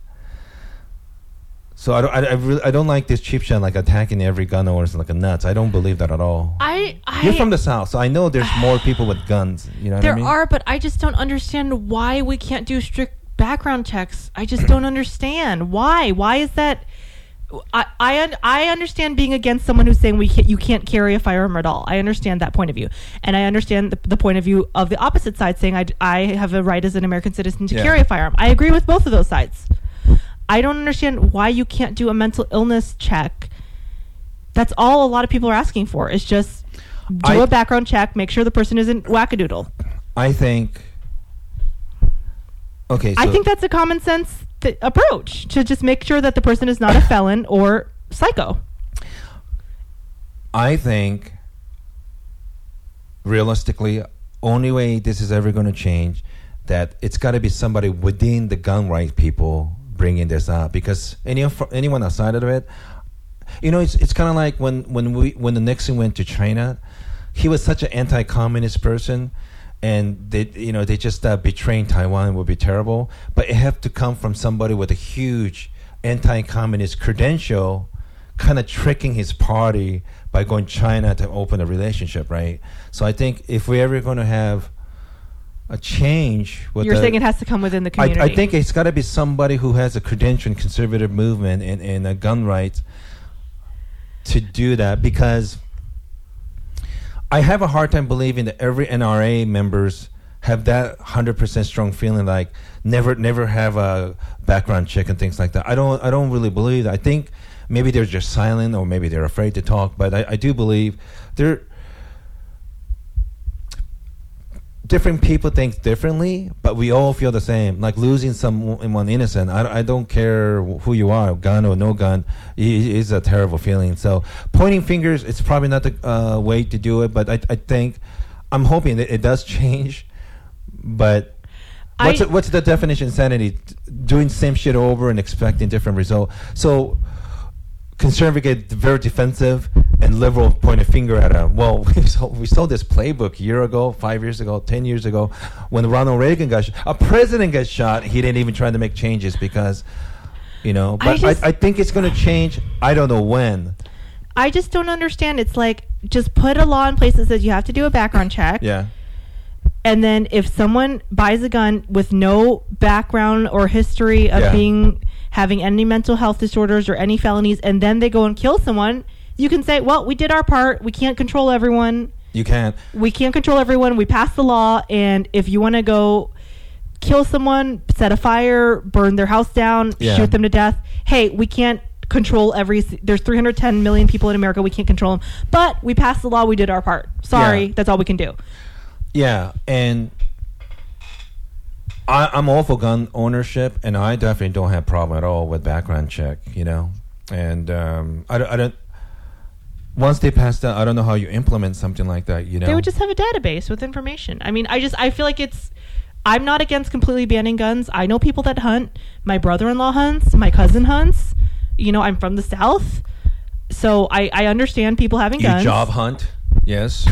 So I don't like this cheap shot, like attacking every gun owner like a nuts. I don't believe that at all. You're from the South, so I know there's more people with guns. You know what I mean? There are, but I just don't understand why we can't do strict background checks. I just don't understand why. Why is that? I understand being against someone who's saying you can't carry a firearm at all. I understand that point of view, and I understand the point of view of the opposite side saying I have a right as an American citizen to carry a firearm. I agree with both of those sides. I don't understand why you can't do a mental illness check. That's all a lot of people are asking for, is just do a background check, make sure the person isn't wackadoodle. I think that's a common sense approach, to just make sure that the person is not a felon or psycho. I think, realistically, only way this is ever going to change, that it's got to be somebody within the gun rights people bringing this up, because anyone outside of it, you know, it's kind of like when the Nixon went to China, he was such an anti-communist person, and they just betraying Taiwan would be terrible, but it had to come from somebody with a huge anti-communist credential, kind of tricking his party by going to China to open a relationship, right? So I think if we're ever going to have a change. You're saying it has to come within the community. I think it's got to be somebody who has a credential in conservative movement and a gun rights to do that, because I have a hard time believing that every NRA members have that 100% strong feeling like never have a background check and things like that. I don't really believe that. I think maybe they're just silent, or maybe they're afraid to talk, but I do believe they're. Different people think differently, but we all feel the same. Like losing someone innocent. I don't care who you are, gun or no gun, is a terrible feeling. So pointing fingers, it's probably not the way to do it. But I think, I'm hoping that it does change. But what's the definition of insanity? Doing same shit over and expecting different result. So conservative get very defensive, and liberal point a finger at him. Well, we saw this playbook a year ago, 5 years ago, 10 years ago, when Ronald Reagan got shot. A president got shot. He didn't even try to make changes because, you know. But I think it's going to change. I don't know when. I just don't understand. It's like, just put a law in place that says you have to do a background check. Yeah. And then if someone buys a gun with no background or history of having any mental health disorders or any felonies, and then they go and kill someone, you can say, well, we did our part. We can't control everyone. We can't control everyone. We passed the law. And if you want to go kill someone, set a fire, burn their house down, shoot them to death, hey, we can't control there's 310 million people in America. We can't control them. But we passed the law. We did our part. Sorry. That's all we can do. Yeah. And I'm all for gun ownership. And I definitely don't have a problem at all with background check, you know. And I don't once they pass that, I don't know how you implement something like that, you know. They would just have a database with information. I mean, I feel like I'm not against completely banning guns. I know people that hunt. My brother-in-law hunts. My cousin hunts. You know, I'm from the South. So I understand people having guns. You job hunt, yes.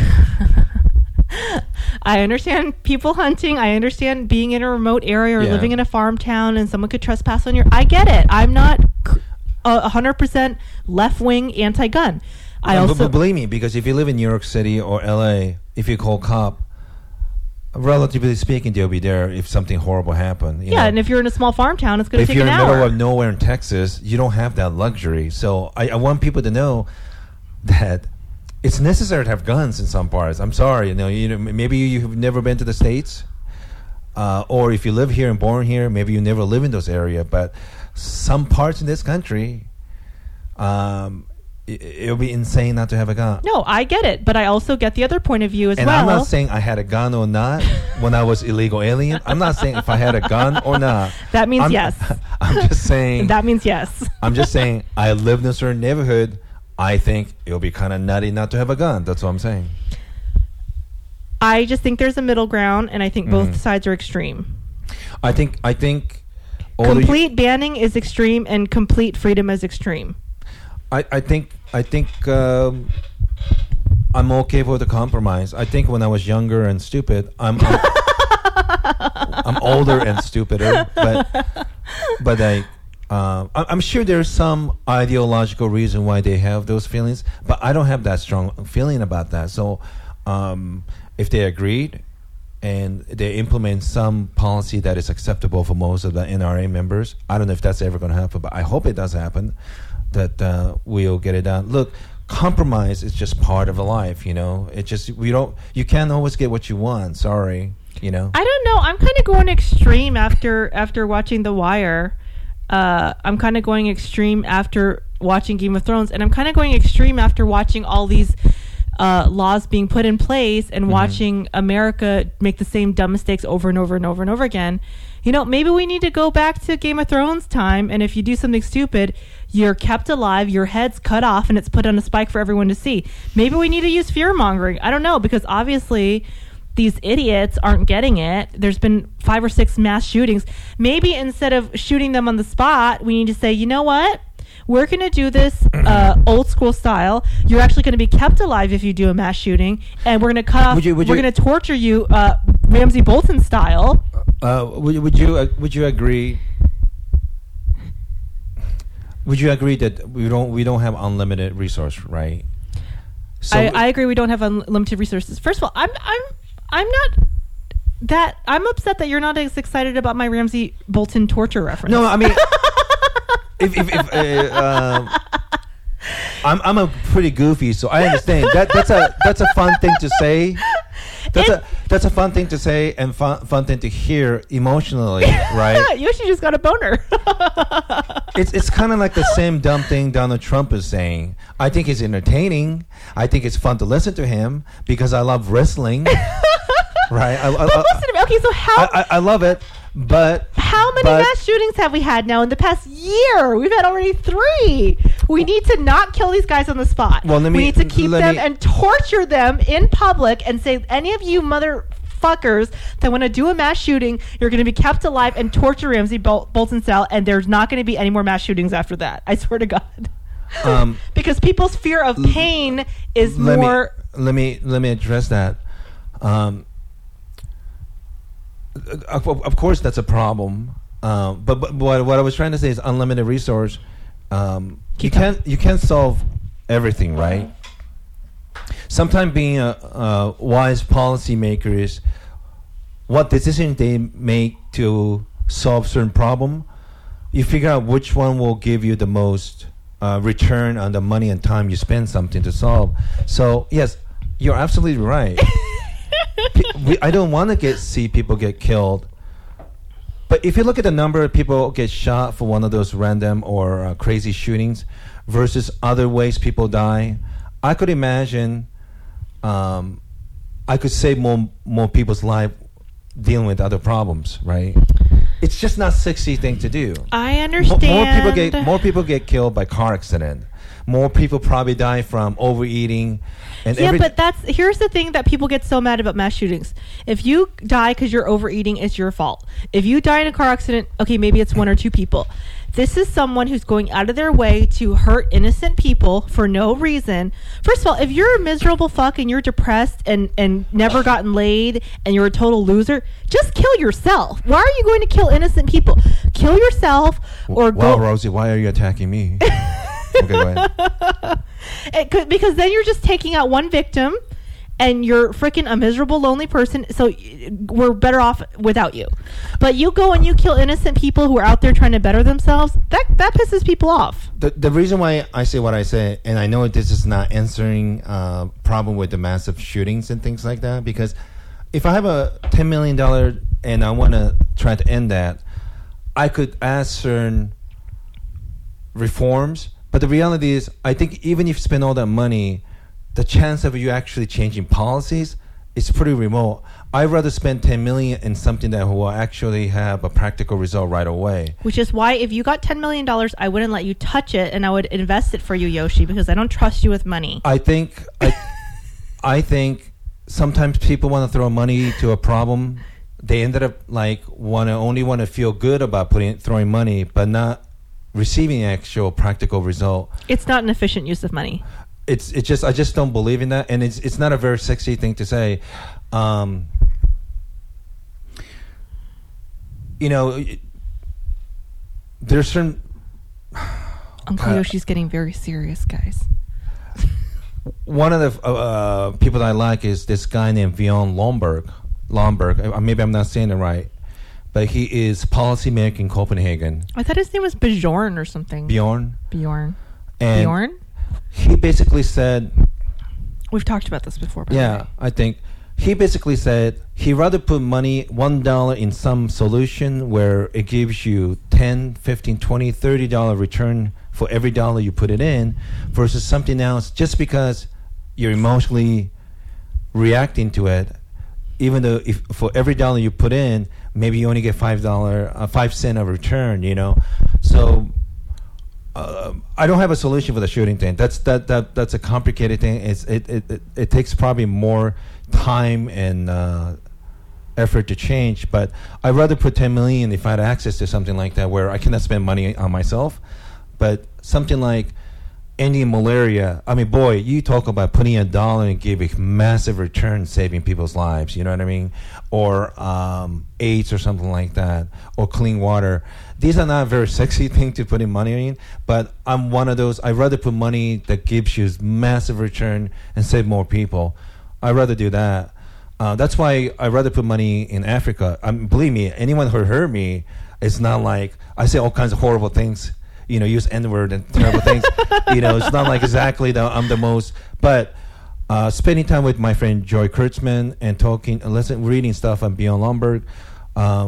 I understand people hunting. I understand being in a remote area or living in a farm town and someone could trespass on your... I get it. I'm not 100% left-wing anti-gun. But believe me, because if you live in New York City or LA, if you call cop, relatively speaking, they'll be there if something horrible happened. You know? And if you're in a small farm town, it's going to take an hour. If you're in the middle of nowhere in Texas, you don't have that luxury. So I want people to know that it's necessary to have guns in some parts. I'm sorry, you know, maybe you've never been to the States, or if you live here and born here, maybe you never live in those areas. But some parts in this country, it would be insane not to have a gun. No, I get it, but I also get the other point of view as well. And I'm not saying I had a gun or not when I was illegal alien. I'm not saying if I had a gun or not. That means yes. I'm just saying. That means yes. I'm just saying I lived in a certain neighborhood. I think it would be kind of nutty not to have a gun. That's what I'm saying. I just think there's a middle ground, and I think both sides are extreme. I think complete banning is extreme, and complete freedom is extreme. I think I'm okay with the compromise. I think when I was younger and stupid, I'm older and stupider. But I'm sure there's some ideological reason why they have those feelings. But I don't have that strong feeling about that. So if they agreed and they implement some policy that is acceptable for most of the NRA members, I don't know if that's ever going to happen, but I hope it does happen. That we'll get it done. Look, compromise is just part of a life, you know. It just you can't always get what you want. Sorry, you know. I don't know. I'm kind of going extreme after watching The Wire. I'm kind of going extreme after watching Game of Thrones, and I'm kind of going extreme after watching all these laws being put in place and watching America make the same dumb mistakes over and over and over and over again. You know, maybe we need to go back to Game of Thrones time, and if you do something stupid, you're kept alive, your head's cut off, and it's put on a spike for everyone to see. Maybe we need to use fear-mongering. I don't know, because obviously these idiots aren't getting it. There's been 5 or 6 mass shootings. Maybe instead of shooting them on the spot, we need to say, you know what? We're going to do this old school style. You're actually going to be kept alive if you do a mass shooting, and we're going to cut off. We're going to torture you, Ramsay Bolton style. Would you agree? Would you agree that we don't have unlimited resource, right? So I agree we don't have unlimited resources. First of all, I'm not. That I'm upset that you're not as excited about my Ramsay Bolton torture reference. No, I mean. I'm a pretty goofy, so I understand that. That's a fun thing to say. That's a fun thing to say and fun thing to hear emotionally, right? Yoshi just got a boner. It's kind of like the same dumb thing Donald Trump is saying. I think it's entertaining. I think it's fun to listen to him because I love wrestling. Right? But listen to me. Okay, so how? I love it. But how many mass shootings have we had now in the past year? We've had already 3. We need to not kill these guys on the spot. Well, we need to keep them and torture them in public and say, any of you motherfuckers that want to do a mass shooting, you're going to be kept alive and torture Ramsay Bolton style, and there's not going to be any more mass shootings after that. I swear to God. Because people's fear of pain is more. Let me address that. Of course, that's a problem. But what I was trying to say is unlimited resource. You can't solve everything, right? Sometimes being a wise policymaker is what decision they make to solve certain problem. You figure out which one will give you the most return on the money and time you spend something to solve. So yes, you're absolutely right. I don't want to see people get killed, but if you look at the number of people get shot for one of those random or crazy shootings versus other ways people die, I could imagine I could save more people's life dealing with other problems, right? It's just not sexy thing to do. I understand. More people get killed by car accident. More people probably die from overeating. And but here's the thing that people get so mad about mass shootings. If you die because you're overeating, it's your fault. If you die in a car accident, okay, maybe it's 1 or 2 people. This is someone who's going out of their way to hurt innocent people for no reason. First of all, if you're a miserable fuck and you're depressed and never gotten laid and you're a total loser, just kill yourself. Why are you going to kill innocent people? Kill yourself or go... Wow, Rosie, why are you attacking me? Okay, go ahead. Because then you're just taking out one victim and you're freaking a miserable, lonely person, so we're better off without you. But you go and you kill innocent people who are out there trying to better themselves, that pisses people off. The reason why I say what I say, and I know this is not answering problem with the massive shootings and things like that, because if I have a $10 million and I want to try to end that, I could ask certain reforms, but the reality is, I think even if you spend all that money, the chance of you actually changing policies is pretty remote. I'd rather spend $10 million in something that will actually have a practical result right away. Which is why if you got $10 million, I wouldn't let you touch it, and I would invest it for you, Yoshi, because I don't trust you with money. I think sometimes people want to throw money to a problem. They ended up only want to feel good about throwing money, but not receiving actual practical result. It's not an efficient use of money. I just don't believe in that, and it's not a very sexy thing to say. There's certain. Uncle Yoshi's getting very serious, guys. One of the people that I like is this guy named Bjørn Lomborg. Maybe I'm not saying it right, but he is policymaker in Copenhagen. I thought his name was Bjorn or something. Bjorn. And Bjorn. He basically said, we've talked about this before. By the way. I think he basically said he'd rather put money, $1 in some solution where it gives you $10, $15, $20, $30 return for every dollar you put it in, versus something else just because you're emotionally reacting to it. Even though if for every dollar you put in, maybe you only get $5 of return, so. I don't have a solution for the shooting thing. That's a complicated thing. It takes probably more time and effort to change. But I'd rather put $10 million if I had access to something like that, where I cannot spend money on myself. But something like ending malaria. I mean, boy, you talk about putting $1 and give a massive return, saving people's lives. You know what I mean? Or AIDS or something like that, or clean water. These are not very sexy things to put in money in, but I'm one of those. I'd rather put money that gives you massive return and save more people. I'd rather do that. That's why I'd rather put money in Africa. Believe me, anyone who heard me, it's not like I say all kinds of horrible things, use N-word and terrible things. It's not like exactly that I'm the most. But spending time with my friend Joy Kurtzman and talking, reading stuff on Bjørn Lomborg,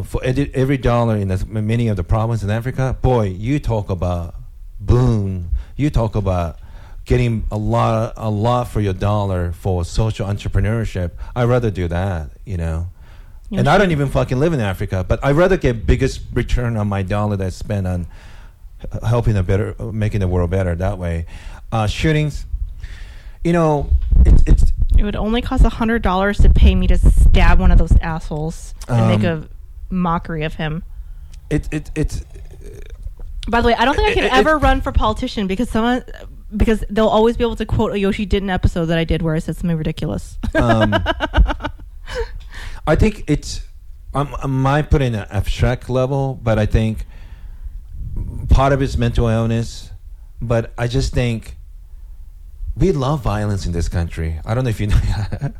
for every dollar in many of the provinces in Africa, boy, you talk about boom. You talk about getting a lot for your dollar for social entrepreneurship. I'd rather do that, Yes. And I don't even fucking live in Africa, but I'd rather get biggest return on my dollar that's spent on helping making the world better that way. Shootings, it's. It would only cost $100 to pay me to stab one of those assholes and make a mockery of him. It's. By the way, I don't think I can ever run for politician because they'll always be able to quote a Yoshi did an episode that I did where I said something ridiculous. I think it's. I might put it in an abstract level, but I think part of it's mental illness, but I just think. We love violence in this country. I don't know if you heard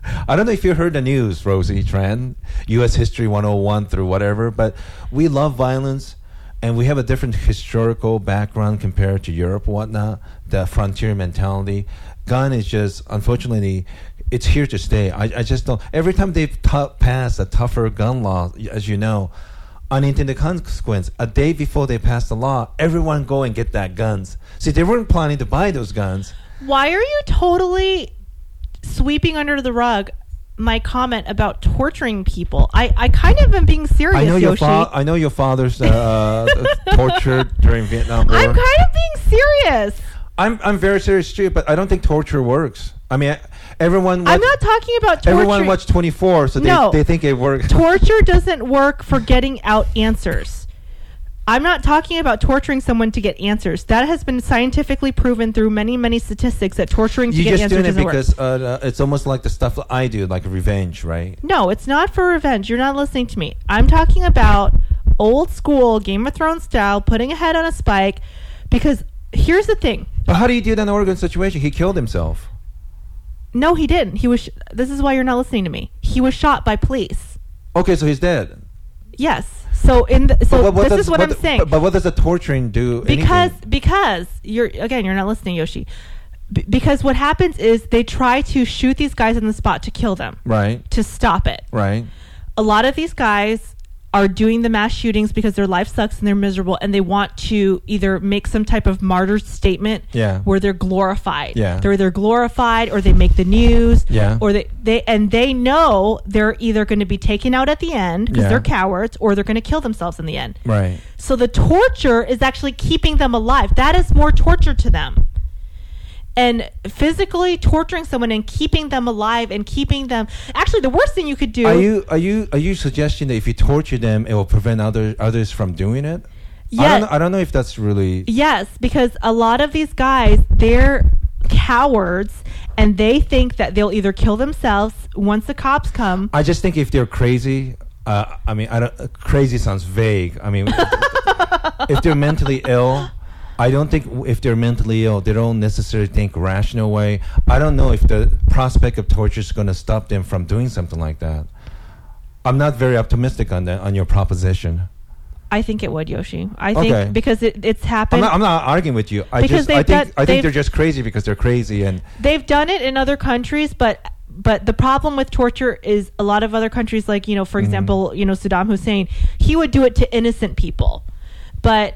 the news, Rosie Tran, U.S. History 101 through whatever, but we love violence, and we have a different historical background compared to Europe and whatnot, the frontier mentality. Gun is just, unfortunately, it's here to stay. I just don't. Every time they've passed a tougher gun law, as you know, unintended consequence. A day before they passed the law, everyone go and get that guns. See, they weren't planning to buy those guns. Why are you totally sweeping under the rug my comment about torturing people? I kind of am being serious, Yoshi. I know your father's tortured during Vietnam War. I'm kind of being serious. I'm very serious too, but I don't think torture works. I mean, I'm not talking about torture. Everyone watched 24, so they think it works. Torture doesn't work for getting out answers. I'm not talking about torturing someone to get answers. That has been scientifically proven through many, many statistics that torturing to get answers doesn't work. You're just doing it because it's almost like the stuff that I do, like revenge, right? No, it's not for revenge. You're not listening to me. I'm talking about old school Game of Thrones style, putting a head on a spike, because here's the thing. But how do you do that in the Oregon situation? He killed himself. No, he didn't. He was. This is why you're not listening to me. He was shot by police. Okay, so he's dead. Yes. So in the, so what this does, is what I'm saying. But what does the torturing do? Because anything? Because you're again you're not listening, Yoshi. Because what happens is they try to shoot these guys on the spot to kill them. Right. To stop it. Right. A lot of these guys are doing the mass shootings because their life sucks and they're miserable and they want to either make some type of martyr statement where they're glorified. Yeah. They're either glorified or they make the news. Yeah. Or they know they're either going to be taken out at the end because they're cowards or they're going to kill themselves in the end. Right. So the torture is actually keeping them alive. That is more torture to them. And physically torturing someone and keeping them alive and keeping them... Actually, the worst thing you could do... Are you suggesting that if you torture them, it will prevent others from doing it? Yes. I don't know if that's really... Yes, because a lot of these guys, they're cowards, and they think that they'll either kill themselves once the cops come... I just think if they're crazy... crazy sounds vague. I mean, if they're mentally ill... I don't think if they're mentally ill, they don't necessarily think rational way. I don't know if the prospect of torture is going to stop them from doing something like that. I'm not very optimistic on your proposition. I think it would, Yoshi. I think because it's happened. I'm not arguing with you. I think they're just crazy because they're crazy, and they've done it in other countries. But the problem with torture is a lot of other countries, like for example, Saddam Hussein, he would do it to innocent people, but.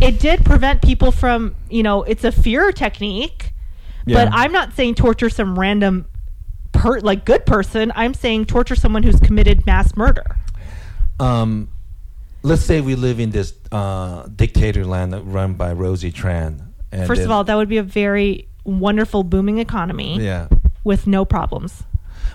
It did prevent people from, it's a fear technique, but I'm not saying torture some random, good person. I'm saying torture someone who's committed mass murder. Let's say we live in this dictator land run by Rosie Tran. And first of all, that would be a very wonderful, booming economy with no problems.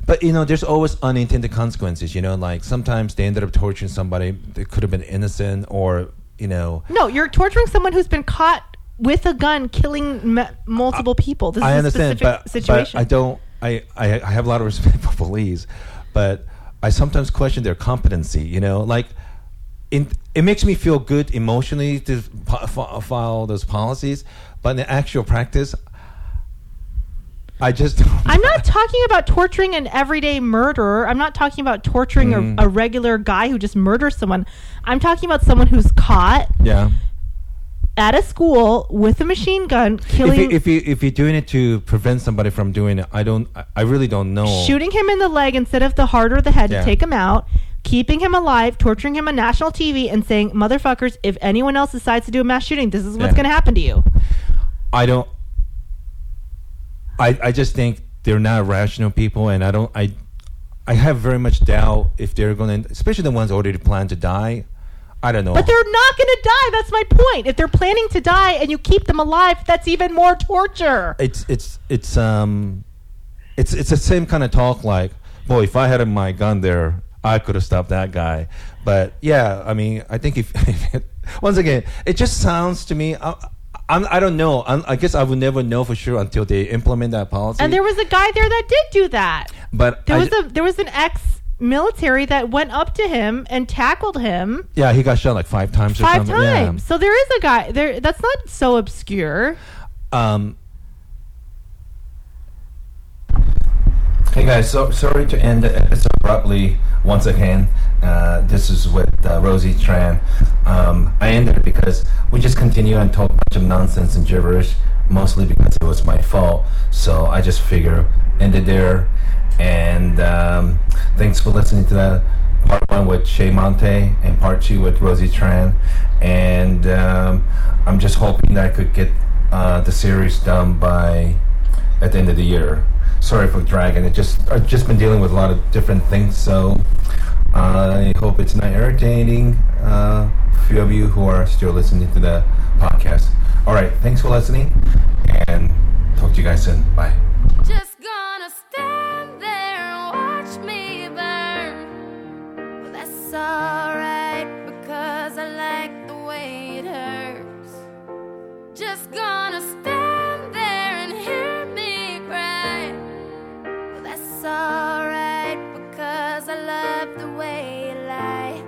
But, there's always unintended consequences, like sometimes they ended up torturing somebody that could have been innocent or... No, you're torturing someone who's been caught with a gun killing multiple people. This is a specific situation. But I have a lot of respect for police, but I sometimes question their competency, it makes me feel good emotionally to file those policies, but in the actual practice, I just don't. I'm not talking about torturing an everyday murderer. I'm not talking about torturing a regular guy who just murders someone. I'm talking about someone who's caught at a school with a machine gun killing. If you're doing it to prevent somebody from doing it, I really don't know. Shooting him in the leg instead of the heart or the head to take him out, keeping him alive, torturing him on national TV, and saying, "Motherfuckers, if anyone else decides to do a mass shooting, this is what's going to happen to you." I just think they're not rational people, and I have very much doubt if they're going to, especially the ones already planned to die. I don't know. But they're not going to die. That's my point. If they're planning to die and you keep them alive, that's even more torture. It's the same kind of talk. Like, boy, if I had my gun there, I could have stopped that guy. But I think if once again, it just sounds to me. I don't know. I guess I would never know for sure until they implement that policy. And there was a guy there that did do that. But there was an ex-military that went up to him and tackled him. Yeah, he got shot like 5 times. Yeah. So there is a guy there. That's not so obscure. Hey guys, so sorry to end so abruptly once again. This is with Rosie Tran. I ended it because we just continue and talk a bunch of nonsense and gibberish, mostly because it was my fault. So I just figure ended there. And thanks for listening to that. Part 1 with Shay Montante and part 2 with Rosie Tran. And I'm just hoping that I could get the series done by at the end of the year. Sorry for dragging it. I've just been dealing with a lot of different things, so I hope it's not irritating. A few of you who are still listening to the podcast. All right, thanks for listening, and talk to you guys soon. Bye. Just gonna stand there and watch me burn. Well, that's all right because I like the way it hurts. Just gonna stand there and hear me cry. Well, that's all right because I love the way you lie.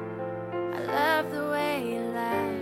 I love the way you lie.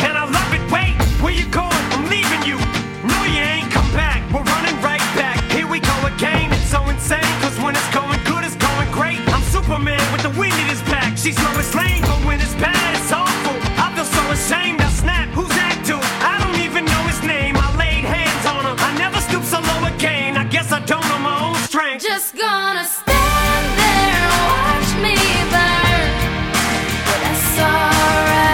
And I love it, wait, where you going? I'm leaving you, no you ain't come back. We're running right back, here we go again. It's so insane, cause when it's going good, it's going great. I'm Superman with the wind in his back. She's Lois Lane, but when it's bad, it's awful. I feel so ashamed, I snap, who's that dude? I don't even know his name, I laid hands on him. I never stoop so low again, I guess I don't know my own strength. Just gonna stay. You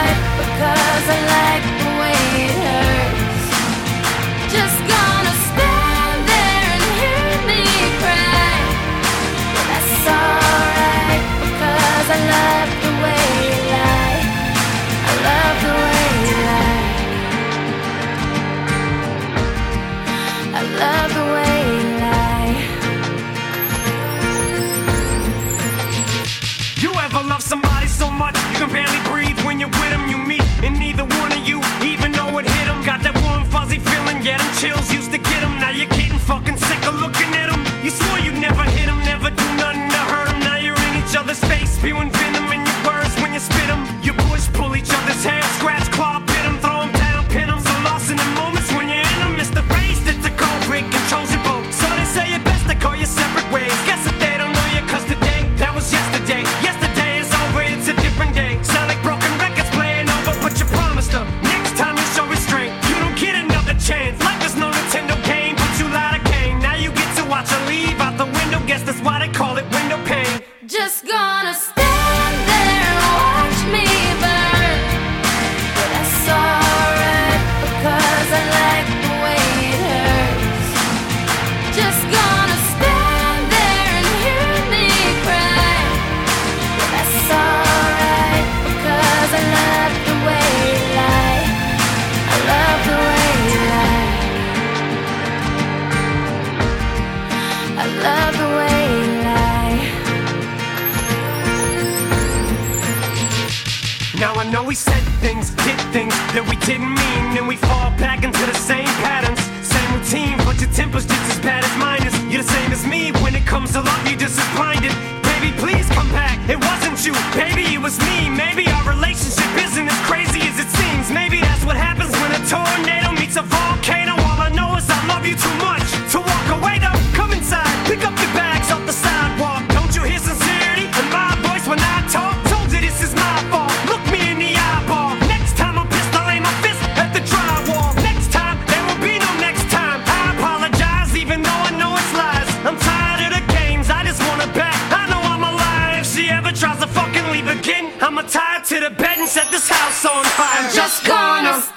can barely breathe when you're with them, you meet, and neither one of you even know it hit them. Got that warm fuzzy feeling, yeah, them chills used to get them. Now you're getting fucking sick of looking at them. You swore you'd never hit them, never do nothing to hurt them. Now you're in each other's face, spewing venom in your words when you spit them. You push, pull each other's hair, scratch, claw, pit them, throw them down, pin them. So lost in the moments when you're in them, it's the face that's the culprit, controls your boat. So they say it best to call you separate ways. Guess if they don't know you, cause today, that was yesterday. Just gonna stand there and watch me burn, but that's alright because I like the way it hurts. Just gonna stand there and hear me cry, but that's alright because I love the way you lie. I love the way you lie. I love the way. Now I know we said things, did things that we didn't mean, and we fall back into the same patterns, same routine, but your temper's just as bad as mine is. You're the same as me, when it comes to love you just as blinded. Baby, please come back, it wasn't you, baby, it was me. Maybe our relationship isn't as crazy as it seems. Maybe that's what happens when a tornado meets a volcano. All I know is I love you too much to walk away though. Come inside, pick up your bags off the sidewalk. Don't you hear sincerity in my voice when I talk? Told you this is my fault. Tries to fucking leave again, I'ma tie it to the bed and set this house on fire. I'm just gonna